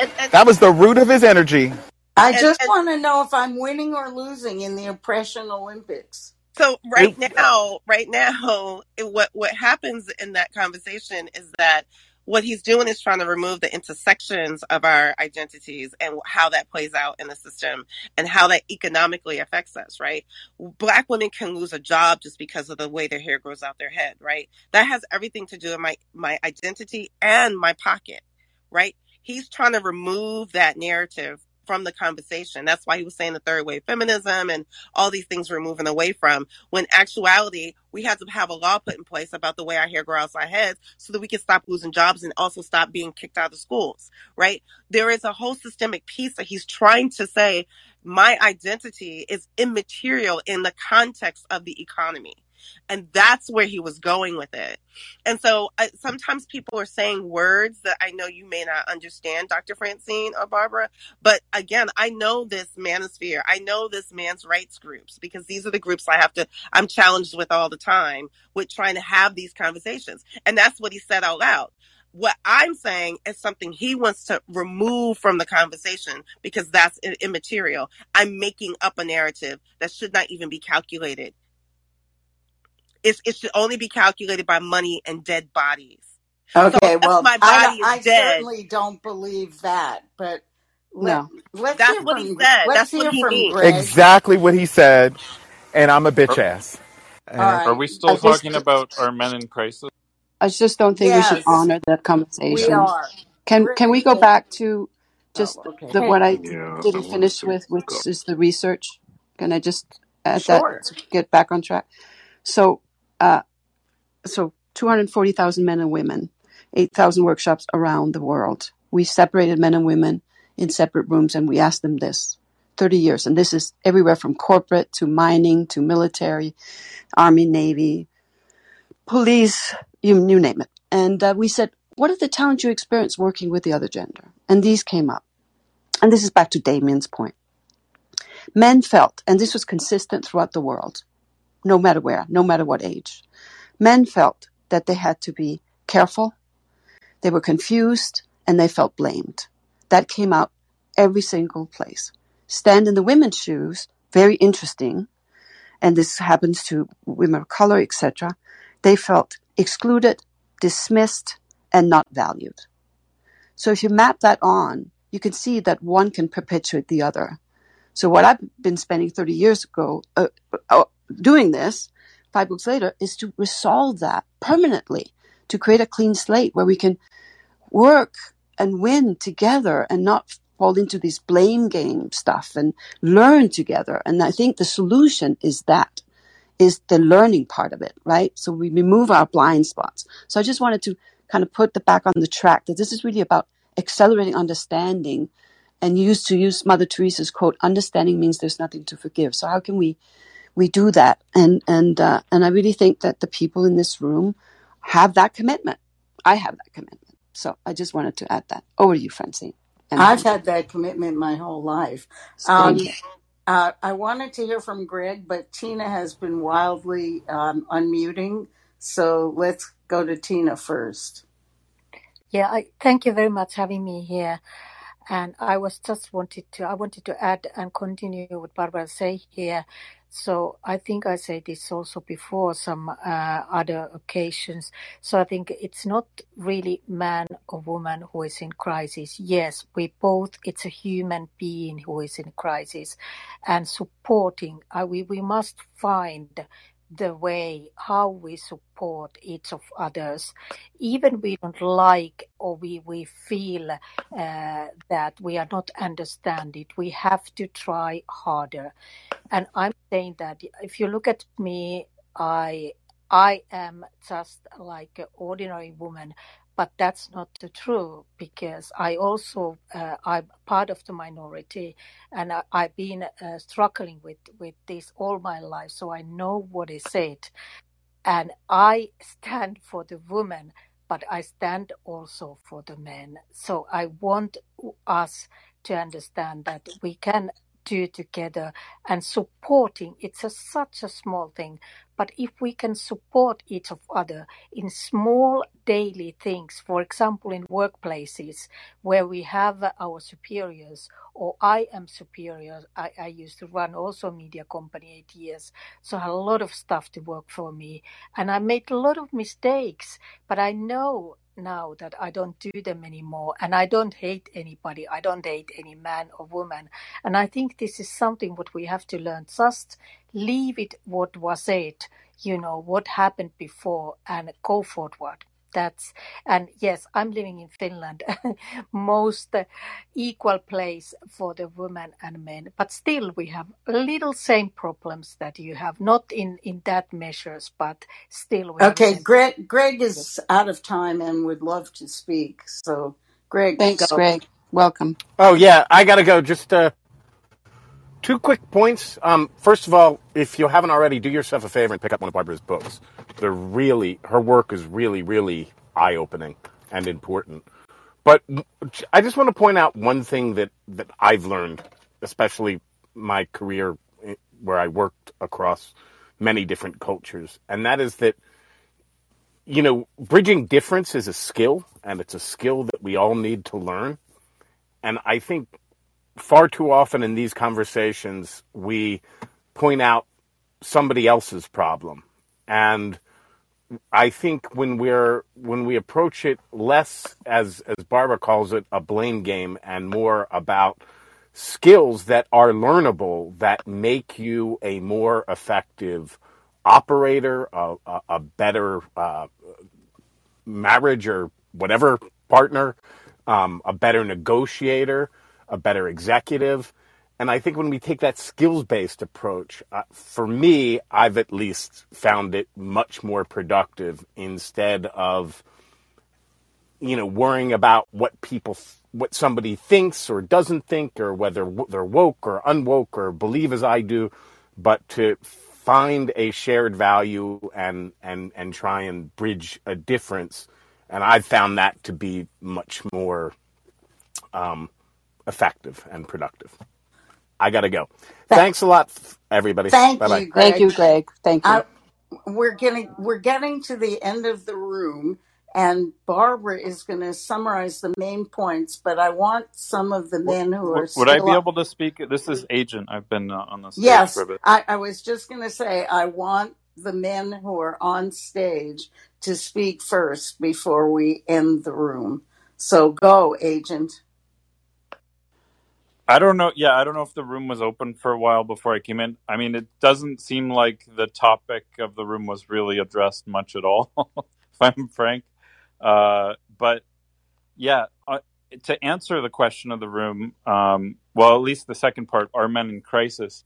and, and, that was the root of his energy. I and, just want to know if I'm winning or losing in the oppression Olympics. So right Oops. now, right now, it, what what happens in that conversation is that what he's doing is trying to remove the intersections of our identities and how that plays out in the system and how that economically affects us, right? Black women can lose a job just because of the way their hair grows out their head, right? That has everything to do with my, my identity and my pocket, right? He's trying to remove that narrative from the conversation. That's why he was saying the third wave feminism and all these things we're moving away from, when actuality, we have to have a law put in place about the way our hair grows our heads so that we can stop losing jobs and also stop being kicked out of schools, right? There is a whole systemic piece that he's trying to say, my identity is immaterial in the context of the economy. And that's where he was going with it. And so uh, sometimes people are saying words that I know you may not understand, Doctor Francine or Barbara. But again, I know this manosphere. I know this man's rights groups because these are the groups I have to, I'm challenged with all the time with trying to have these conversations. And that's what he said out loud. What I'm saying is something he wants to remove from the conversation because that's immaterial. I'm making up a narrative that should not even be calculated. It's, it should only be calculated by money and dead bodies. Okay, so well, my body I, I is dead. certainly don't believe that, but no. let, let's That's hear what from, he said. Let's That's hear what he from means. Greg. Exactly what he said, and I'm a bitch are, ass. Uh, right. Are we still I talking just, about our men in crisis? I just don't think yes. we should honor that conversation. We are. Can, can we go back to just oh, okay. the, what I yeah, didn't finish with, which go. is the research? Can I just... at sure. that to get back on track. So, uh, so two hundred forty thousand men and women, eight thousand workshops around the world. We separated men and women in separate rooms, and we asked them this, thirty years. And this is everywhere from corporate to mining to military, Army, Navy, police, you, you name it. And uh, we said, what are the challenges you experience working with the other gender? And these came up. And this is back to Damien's point. Men felt, and this was consistent throughout the world, no matter where, no matter what age, men felt that they had to be careful, they were confused, and they felt blamed. That came out every single place. Stand in the women's shoes, very interesting, and this happens to women of color, et cetera. They felt excluded, dismissed, and not valued. So if you map that on, you can see that one can perpetuate the other. So what I've been spending thirty years ago uh, uh, doing this, five books later, is to resolve that permanently, to create a clean slate where we can work and win together and not fall into these blame game stuff and learn together. And I think the solution is that, is the learning part of it, right? So we remove our blind spots. So I just wanted to kind of put the back on the track that this is really about accelerating understanding. And you used to use Mother Teresa's quote, understanding means there's nothing to forgive. So how can we we do that? And and uh, and I really think that the people in this room have that commitment. I have that commitment. So I just wanted to add that. Over to you, Francine. And I've Francine. had that commitment my whole life. Um, uh, I wanted to hear from Greg, but Tina has been wildly um, unmuting. So let's go to Tina first. Yeah, I, thank you very much for having me here. And I was just wanted to, I wanted to add and continue what Barbara say here. So I think I said this also before some uh, other occasions. So I think it's not really man or woman who is in crisis. Yes, we both, it's a human being who is in crisis and supporting. Uh, we, we must find the way how we support each of others, even we don't like or we we feel uh, that we are not understand it. We have to try harder, and I'm saying that if you look at me, I I am just like an ordinary woman. But that's not true because I also uh, I'm part of the minority, and I, I've been uh, struggling with, with this all my life. So I know what is said, and I stand for the women, but I stand also for the men. So I want us to understand that we can do together and supporting. It's a, such a small thing. But if we can support each other in small daily things, for example, in workplaces where we have our superiors, or I am superior, I, I used to run also a media company eight years, so a lot of stuff to work for me. And I made a lot of mistakes, but I know now that I don't do them anymore, and I don't hate anybody. I don't hate any man or woman. And I think this is something what we have to learn. Just leave it what was said, you know, what happened before, and go forward. That's, and yes, I'm living in Finland, most equal place for the women and men, but still we have little same problems that you have, not in, in that measures, but still. We okay, have Greg, Greg is out of time and would love to speak. So Greg. Thanks, go. Greg. Welcome. Oh yeah, I got to go. Just uh, two quick points. Um, first of all, if you haven't already, do yourself a favor and pick up one of Barbara's books. They're really, her work is really, really eye-opening and important. But I just want to point out one thing that, that I've learned, especially my career where I worked across many different cultures, and that is that, you know, bridging difference is a skill, and it's a skill that we all need to learn. And I think far too often in these conversations, we point out somebody else's problem. And I think when we're when we approach it less, as as Barbara calls it, a blame game, and more about skills that are learnable that make you a more effective operator, a, a, a better uh, marriage or whatever partner, um, a better negotiator, a better executive. And I think when we take that skills-based approach, uh, for me, I've at least found it much more productive instead of, you know, worrying about what people, what somebody thinks or doesn't think, or whether they're woke or unwoke or believe as I do, but to find a shared value and, and, and try and bridge a difference. And I've found that to be much more um, effective and productive. I got to go. Thanks. Thanks a lot, everybody. Thank Bye-bye. you, Greg. Thank you, Greg. Thank you. I, we're getting we're getting to the end of the room, and Barbara is going to summarize the main points. But I want some of the men who are. Would still I be on. able to speak? This is Agent. I've been uh, on this. Yes, for a bit. I, I was just going to say I want the men who are on stage to speak first before we end the room. So go, Agent. I don't know. Yeah, I don't know if the room was open for a while before I came in. I mean, it doesn't seem like the topic of the room was really addressed much at all, if I'm frank. Uh, but yeah, uh, to answer the question of the room, um, well, at least the second part, are men in crisis?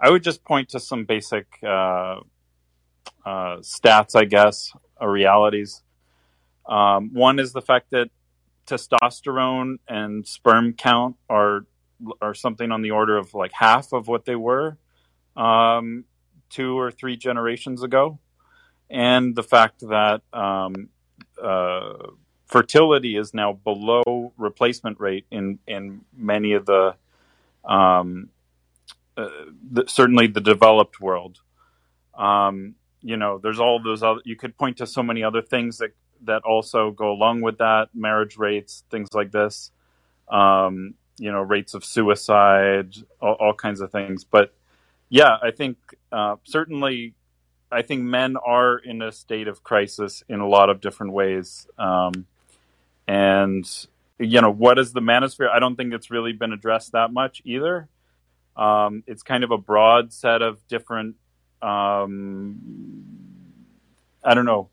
I would just point to some basic uh, uh, stats, I guess, or realities. Um, one is the fact that testosterone and sperm count are or something on the order of like half of what they were um, two or three generations ago. And the fact that um, uh, fertility is now below replacement rate in, in many of the, um, uh, the, certainly the developed world. Um, you know, there's all those other, you could point to so many other things that, that also go along with that, marriage rates, things like this. Um, you know, rates of suicide, all, all kinds of things. But yeah, I think uh, certainly, I think men are in a state of crisis in a lot of different ways. Um, and, you know, what is the manosphere? I don't think it's really been addressed that much either. Um, it's kind of a broad set of different, um, I don't know,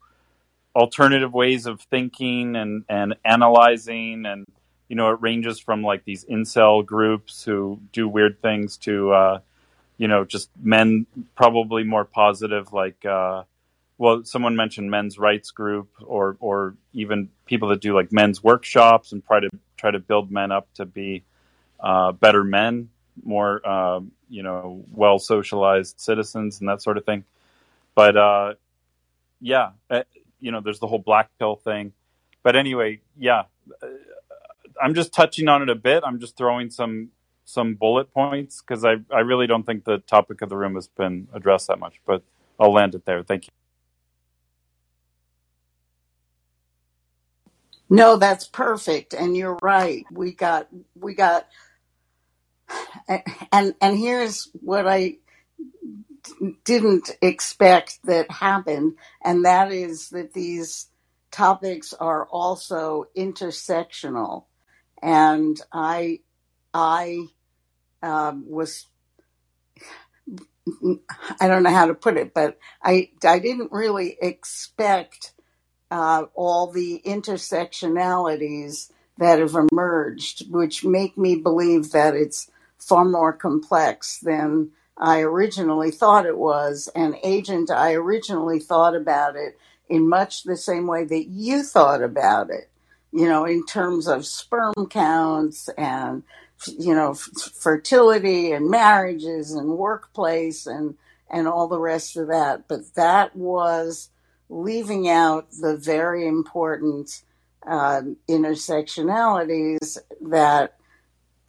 alternative ways of thinking and, and analyzing and, you know, it ranges from like these incel groups who do weird things to, uh, you know, just men, probably more positive, like, uh, well, someone mentioned men's rights group or, or even people that do like men's workshops and try to try to build men up to be, uh, better men, more, uh, you know, well socialized citizens and that sort of thing. But, uh, yeah, you know, there's the whole black pill thing, but anyway, yeah. I'm just touching on it a bit. I'm just throwing some some bullet points because I, I really don't think the topic of the room has been addressed that much, but I'll land it there. Thank you. No, that's perfect. And you're right. We got, we got, and, and here's what I didn't expect that happened. And that is that these topics are also intersectional. And I, I um, was, I don't know how to put it, but I, I didn't really expect uh, all the intersectionalities that have emerged, which make me believe that it's far more complex than I originally thought it was. And Agent, I originally thought about it in much the same way that you thought about it. You know, in terms of sperm counts and, you know, f- fertility and marriages and workplace and, and all the rest of that. But that was leaving out the very important uh, intersectionalities that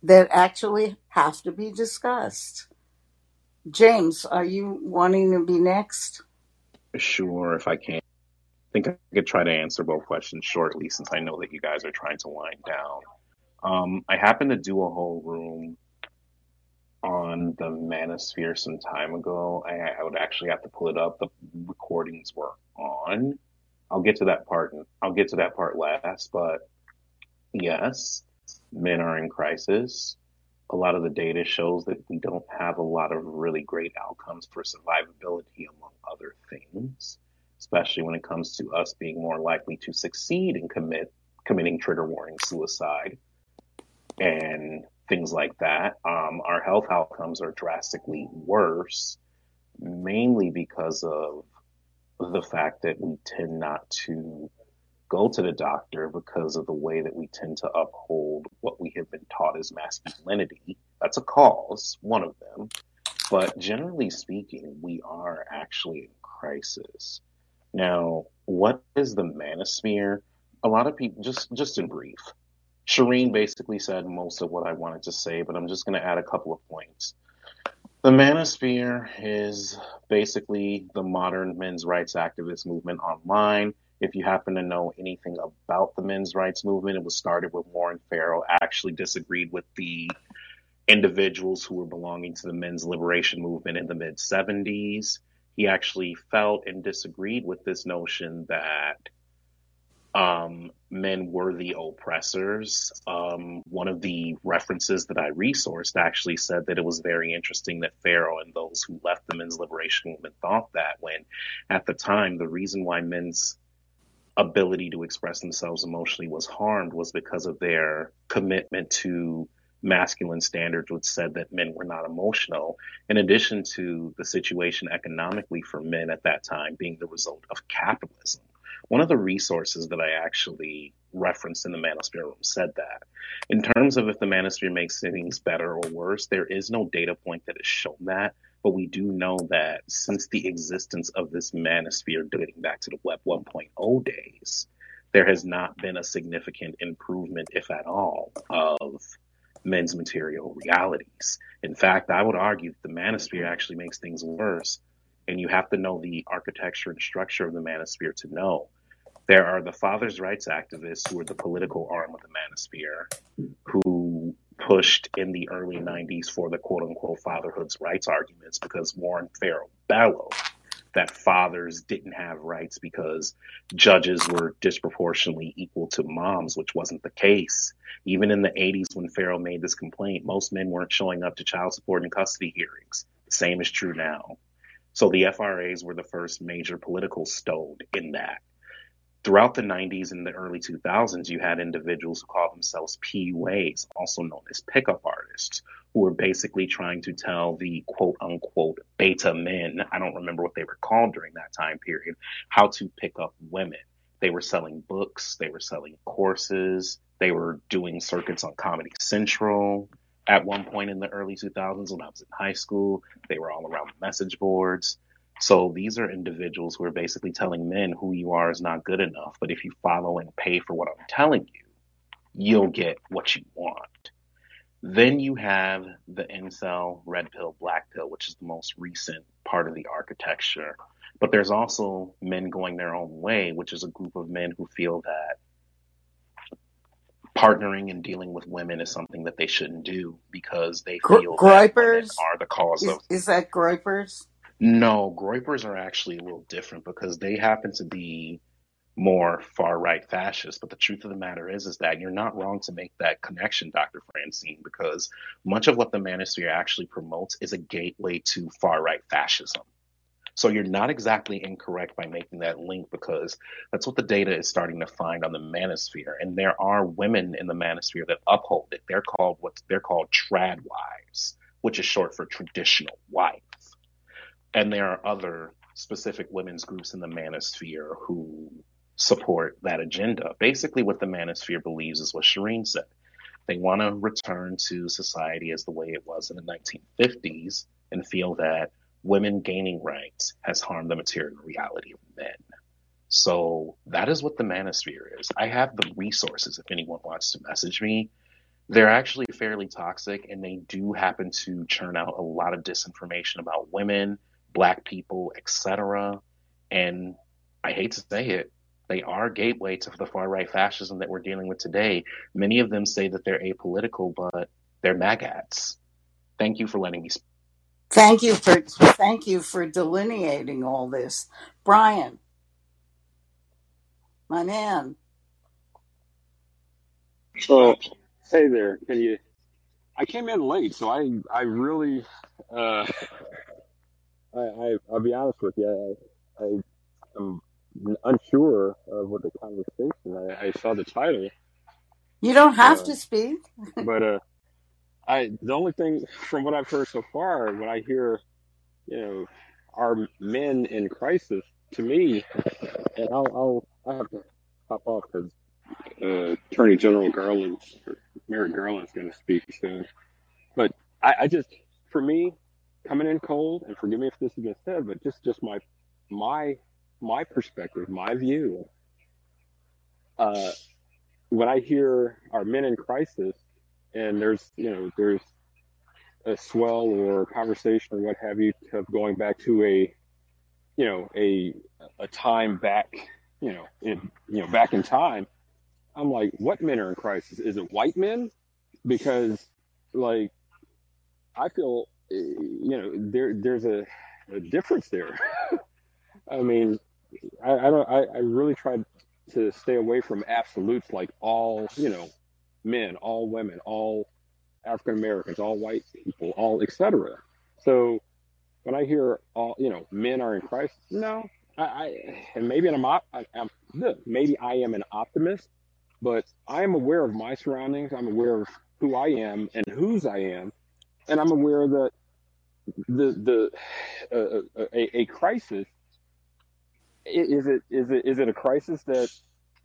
that actually have to be discussed. James, are you wanting to be next? Sure, if I can. I think I could try to answer both questions shortly since I know that you guys are trying to wind down. Um, I happened to do a whole room on the manosphere some time ago. I, I would actually have to pull it up. The recordings were on. I'll get to that part. I'll get to that part last, but yes, men are in crisis. A lot of the data shows that we don't have a lot of really great outcomes for survivability, among other things, especially when it comes to us being more likely to succeed in commit committing trigger warning suicide and things like that. Um, our health outcomes are drastically worse, mainly because of the fact that we tend not to go to the doctor because of the way that we tend to uphold what we have been taught as masculinity. That's a cause, one of them. But generally speaking, we are actually in crisis. Now, what is the Manosphere? A lot of people, just, just in brief, Shireen basically said most of what I wanted to say, but I'm just going to add a couple of points. The Manosphere is basically the modern men's rights activist movement online. If you happen to know anything about the men's rights movement, it was started with Warren Farrell, actually disagreed with the individuals who were belonging to the men's liberation movement in the mid seventies. He actually felt and disagreed with this notion that um, men were the oppressors. Um, one of the references that I resourced actually said that it was very interesting that Farrell and those who left the men's liberation movement thought that, when at the time the reason why men's ability to express themselves emotionally was harmed was because of their commitment to masculine standards, which said that men were not emotional, in addition to the situation economically for men at that time being the result of capitalism. One of the resources that I actually referenced in the Manosphere room said that. In terms of if the Manosphere makes things better or worse, there is no data point that has shown that, but we do know that since the existence of this Manosphere dating back to the Web one point oh days, there has not been a significant improvement, if at all, of men's material realities. In fact, I would argue that the Manosphere actually makes things worse, and you have to know the architecture and structure of the Manosphere to know. There are the fathers' rights activists who are the political arm of the Manosphere, who pushed in the early nineties for the quote-unquote fatherhood's rights arguments because Warren Farrell bellowed that fathers didn't have rights because judges were disproportionately equal to moms, which wasn't the case. Even in the eighties, when Farrell made this complaint, most men weren't showing up to child support and custody hearings. The same is true now. So the F R As were the first major political stone in that. Throughout the nineties and the early two thousands, you had individuals who called themselves P U As, also known as pickup artists, who were basically trying to tell the quote-unquote beta men, I don't remember what they were called during that time period, how to pick up women. They were selling books, they were selling courses, they were doing circuits on Comedy Central. At one point in the early two thousands, when I was in high school, they were all around message boards. So these are individuals who are basically telling men who you are is not good enough, but if you follow and pay for what I'm telling you, you'll get what you want. Then you have the incel, red pill, black pill, which is the most recent part of the architecture. But there's also men going their own way, which is a group of men who feel that partnering and dealing with women is something that they shouldn't do because they feel that women are the cause of... Is that groypers? No, groypers are actually a little different because they happen to be more far-right fascist. But the truth of the matter is, is that you're not wrong to make that connection, Doctor Francine, because much of what the Manosphere actually promotes is a gateway to far-right fascism. So you're not exactly incorrect by making that link, because that's what the data is starting to find on the Manosphere. And there are women in the Manosphere that uphold it. They're called what they're called trad wives, which is short for traditional wife. And there are other specific women's groups in the Manosphere who support that agenda. Basically, what the Manosphere believes is what Shireen said. They want to return to society as the way it was in the nineteen fifties and feel that women gaining rights has harmed the material reality of men. So that is what the Manosphere is. I have the resources if anyone wants to message me. They're actually fairly toxic, and they do happen to churn out a lot of disinformation about women, black people, et cetera. And I hate to say it, they are a gateway to the far-right fascism that we're dealing with today. Many of them say that they're apolitical, but they're maggots. Thank you for letting me speak. Thank you for thank you for delineating all this. Brian, my man. So, hey there. Can you? I came in late, so I I really uh, I, I I'll be honest with you. I, I am unsure of what the conversation. I, I saw the title. You don't have uh, to speak. But uh, I, the only thing from what I've heard so far, when I hear, you know, our men in crisis, to me, and I'll, I'll I have to hop off because uh, Attorney General Garland, Merrick Garland's going to speak soon. But I, I just, for me, coming in cold, and forgive me if this has been said, but just, just my my my perspective, my view. Uh, when I hear our men in crisis, and there's, you know, there's a swell or conversation or what have you of going back to a, you know, a, a time back, you know, in, you know, back in time, I'm like, what men are in crisis? Is it white men? Because like, I feel, you know, there, there's a, a difference there. I mean, I, I don't, I, I really tried to stay away from absolutes, like all, you know, men, all women, all African Americans, all white people, all et cetera. So when I hear all, you know, men are in crisis, no, I, I and maybe I'm, op, I, I'm maybe I am an optimist, but I am aware of my surroundings. I'm aware of who I am and whose I am, and I'm aware that the the uh, a, a crisis is it is it is it a crisis that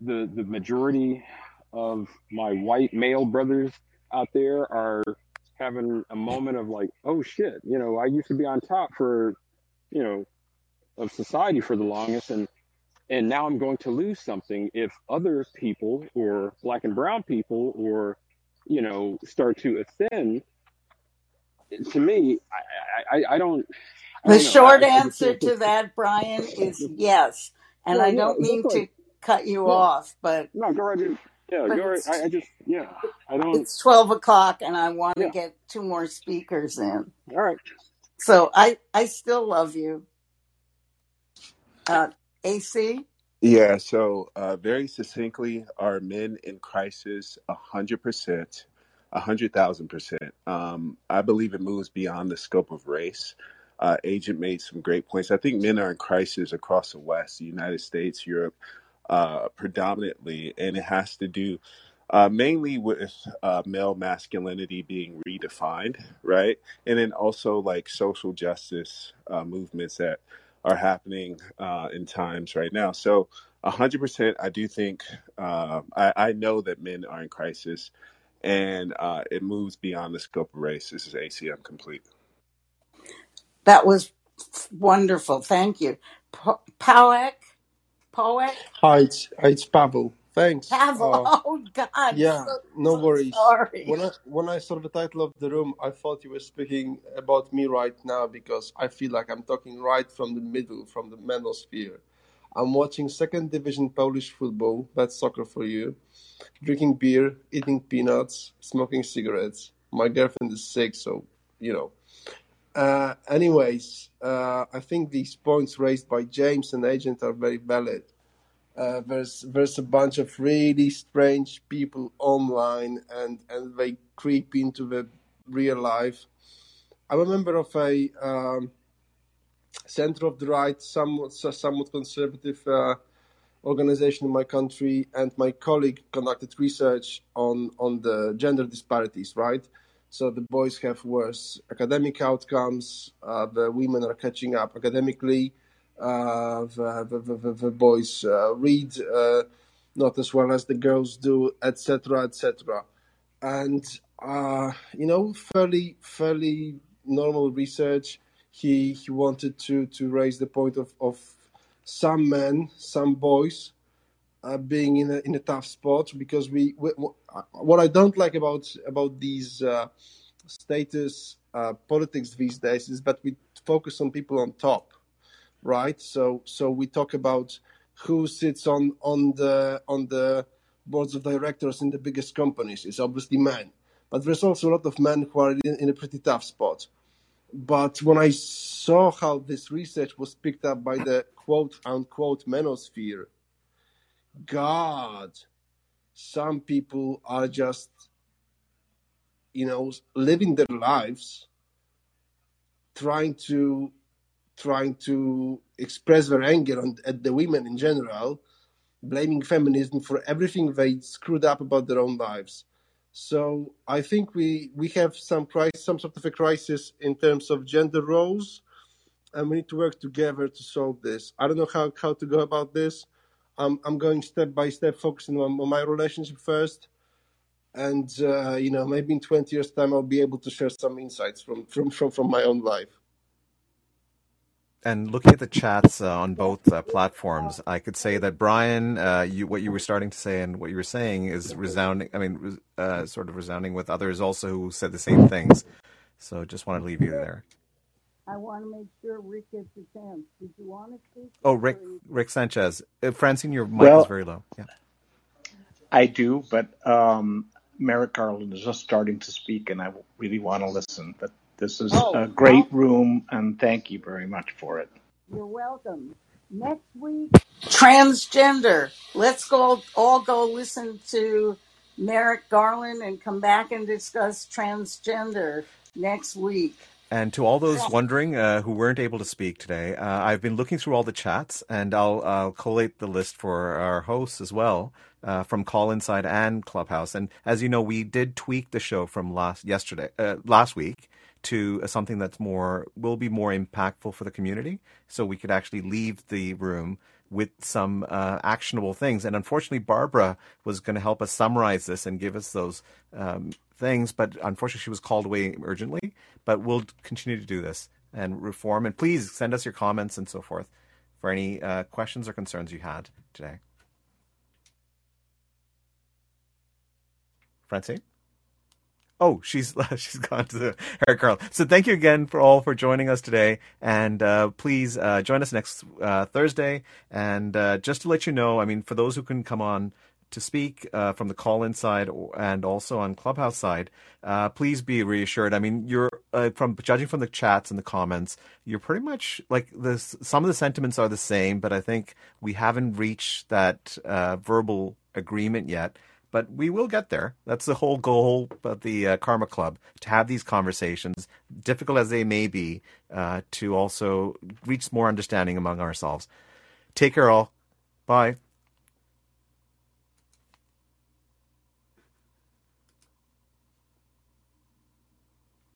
the the majority of my white male brothers out there are having a moment of like, oh shit, you know, I used to be on top for, you know, of society for the longest, and and now I'm going to lose something if other people or black and brown people or, you know, start to ascend. To me, I, I, I don't. I don't the know. short I, answer to that, Brian, is yes. And yeah, I don't yeah, mean to like, cut you yeah. off, but no, go right ahead. Yeah, you're, I, I just, yeah, I don't. It's twelve o'clock and I want yeah. to get two more speakers in. All right. So I, I still love you. Uh, A C? Yeah, so uh, very succinctly, are men in crisis one hundred percent, one hundred thousand percent? Um, I believe it moves beyond the scope of race. Uh, Agent made some great points. I think men are in crisis across the West, the United States, Europe. Uh, predominantly, and it has to do uh, mainly with uh, male masculinity being redefined, right? And then also like social justice uh, movements that are happening uh, in times right now. So one hundred percent, I do think, uh, I, I know that men are in crisis, and uh, it moves beyond the scope of race. This is A C M Complete. That was wonderful. Thank you. Pa- Paweł? Poet? Hi, it's, it's Paweł. Thanks. Paweł, uh, oh God. Yeah, so, no so worries. Sorry. When I, when I saw the title of the room, I thought you were speaking about me right now because I feel like I'm talking right from the middle, from the Manosphere. I'm watching second division Polish football, that's soccer for you, drinking beer, eating peanuts, smoking cigarettes. My girlfriend is sick, so, you know. Uh, anyways, uh, I think these points raised by James and Agent are very valid. Uh, there's there's a bunch of really strange people online, and, and they creep into the real life. I'm a member of a um, center of the right, somewhat somewhat conservative uh, organization in my country, and my colleague conducted research on, on the gender disparities, right? So the boys have worse academic outcomes. Uh, the women are catching up academically. Uh, the, the, the, the boys uh, read uh, not as well as the girls do, et cetera, et cetera. And uh, you know, fairly, fairly normal research. He he wanted to, to raise the point of, of some men, some boys. Uh, being in a in a tough spot because we, we what I don't like about about these uh, status uh, politics these days is that we focus on people on top, right? So so we talk about who sits on, on the on the boards of directors in the biggest companies. It's obviously men, but there's also a lot of men who are in, in a pretty tough spot. But when I saw how this research was picked up by the quote unquote Manosphere. God, some people are just, you know, living their lives, trying to, trying to express their anger on, at the women in general, blaming feminism for everything they screwed up about their own lives. So I think we, we have some crisis, some sort of a crisis in terms of gender roles, and we need to work together to solve this. I don't know how, how to go about this. I'm, I'm going step by step, focusing on, on my relationship first. And, uh, you know, maybe in twenty years' time, I'll be able to share some insights from, from, from, from my own life. And looking at the chats uh, on both uh, platforms, I could say that, Brian, uh, you, what you were starting to say and what you were saying is resounding, I mean, uh, sort of resounding with others also who said the same things. So just want to leave you there. I want to make sure Rick gets a chance. Did you want to speak? Oh, Rick, Rick Sanchez. Uh, Francine, your mic well, is very low. Yeah. I do, but um, Merrick Garland is just starting to speak, and I really want to listen, but this is oh, a great welcome. room, and thank you very much for it. You're welcome. Next week, transgender. Let's go all go listen to Merrick Garland and come back and discuss transgender next week. And to all those wondering uh, who weren't able to speak today, uh, I've been looking through all the chats, and I'll, I'll collate the list for our hosts as well uh, from Call Inside and Clubhouse. And as you know, we did tweak the show from last yesterday, uh, last week. to something that's more, will be more impactful for the community. So we could actually leave the room with some uh, actionable things. And unfortunately, Barbara was going to help us summarize this and give us those um, things. But unfortunately, she was called away urgently. But we'll continue to do this and reform. And please send us your comments and so forth for any uh, questions or concerns you had today. Francine? Oh, she's she's gone to the hair curl. So thank you again for all for joining us today. And uh, please uh, join us next uh, Thursday. And uh, just to let you know, I mean, for those who can come on to speak uh, from the call-in side and also on Clubhouse side, uh, please be reassured. I mean, you're uh, from judging from the chats and the comments, you're pretty much like this. Some of the sentiments are the same, but I think we haven't reached that uh, verbal agreement yet. But we will get there. That's the whole goal of the uh, Karma Club, to have these conversations, difficult as they may be, uh, to also reach more understanding among ourselves. Take care all. Bye.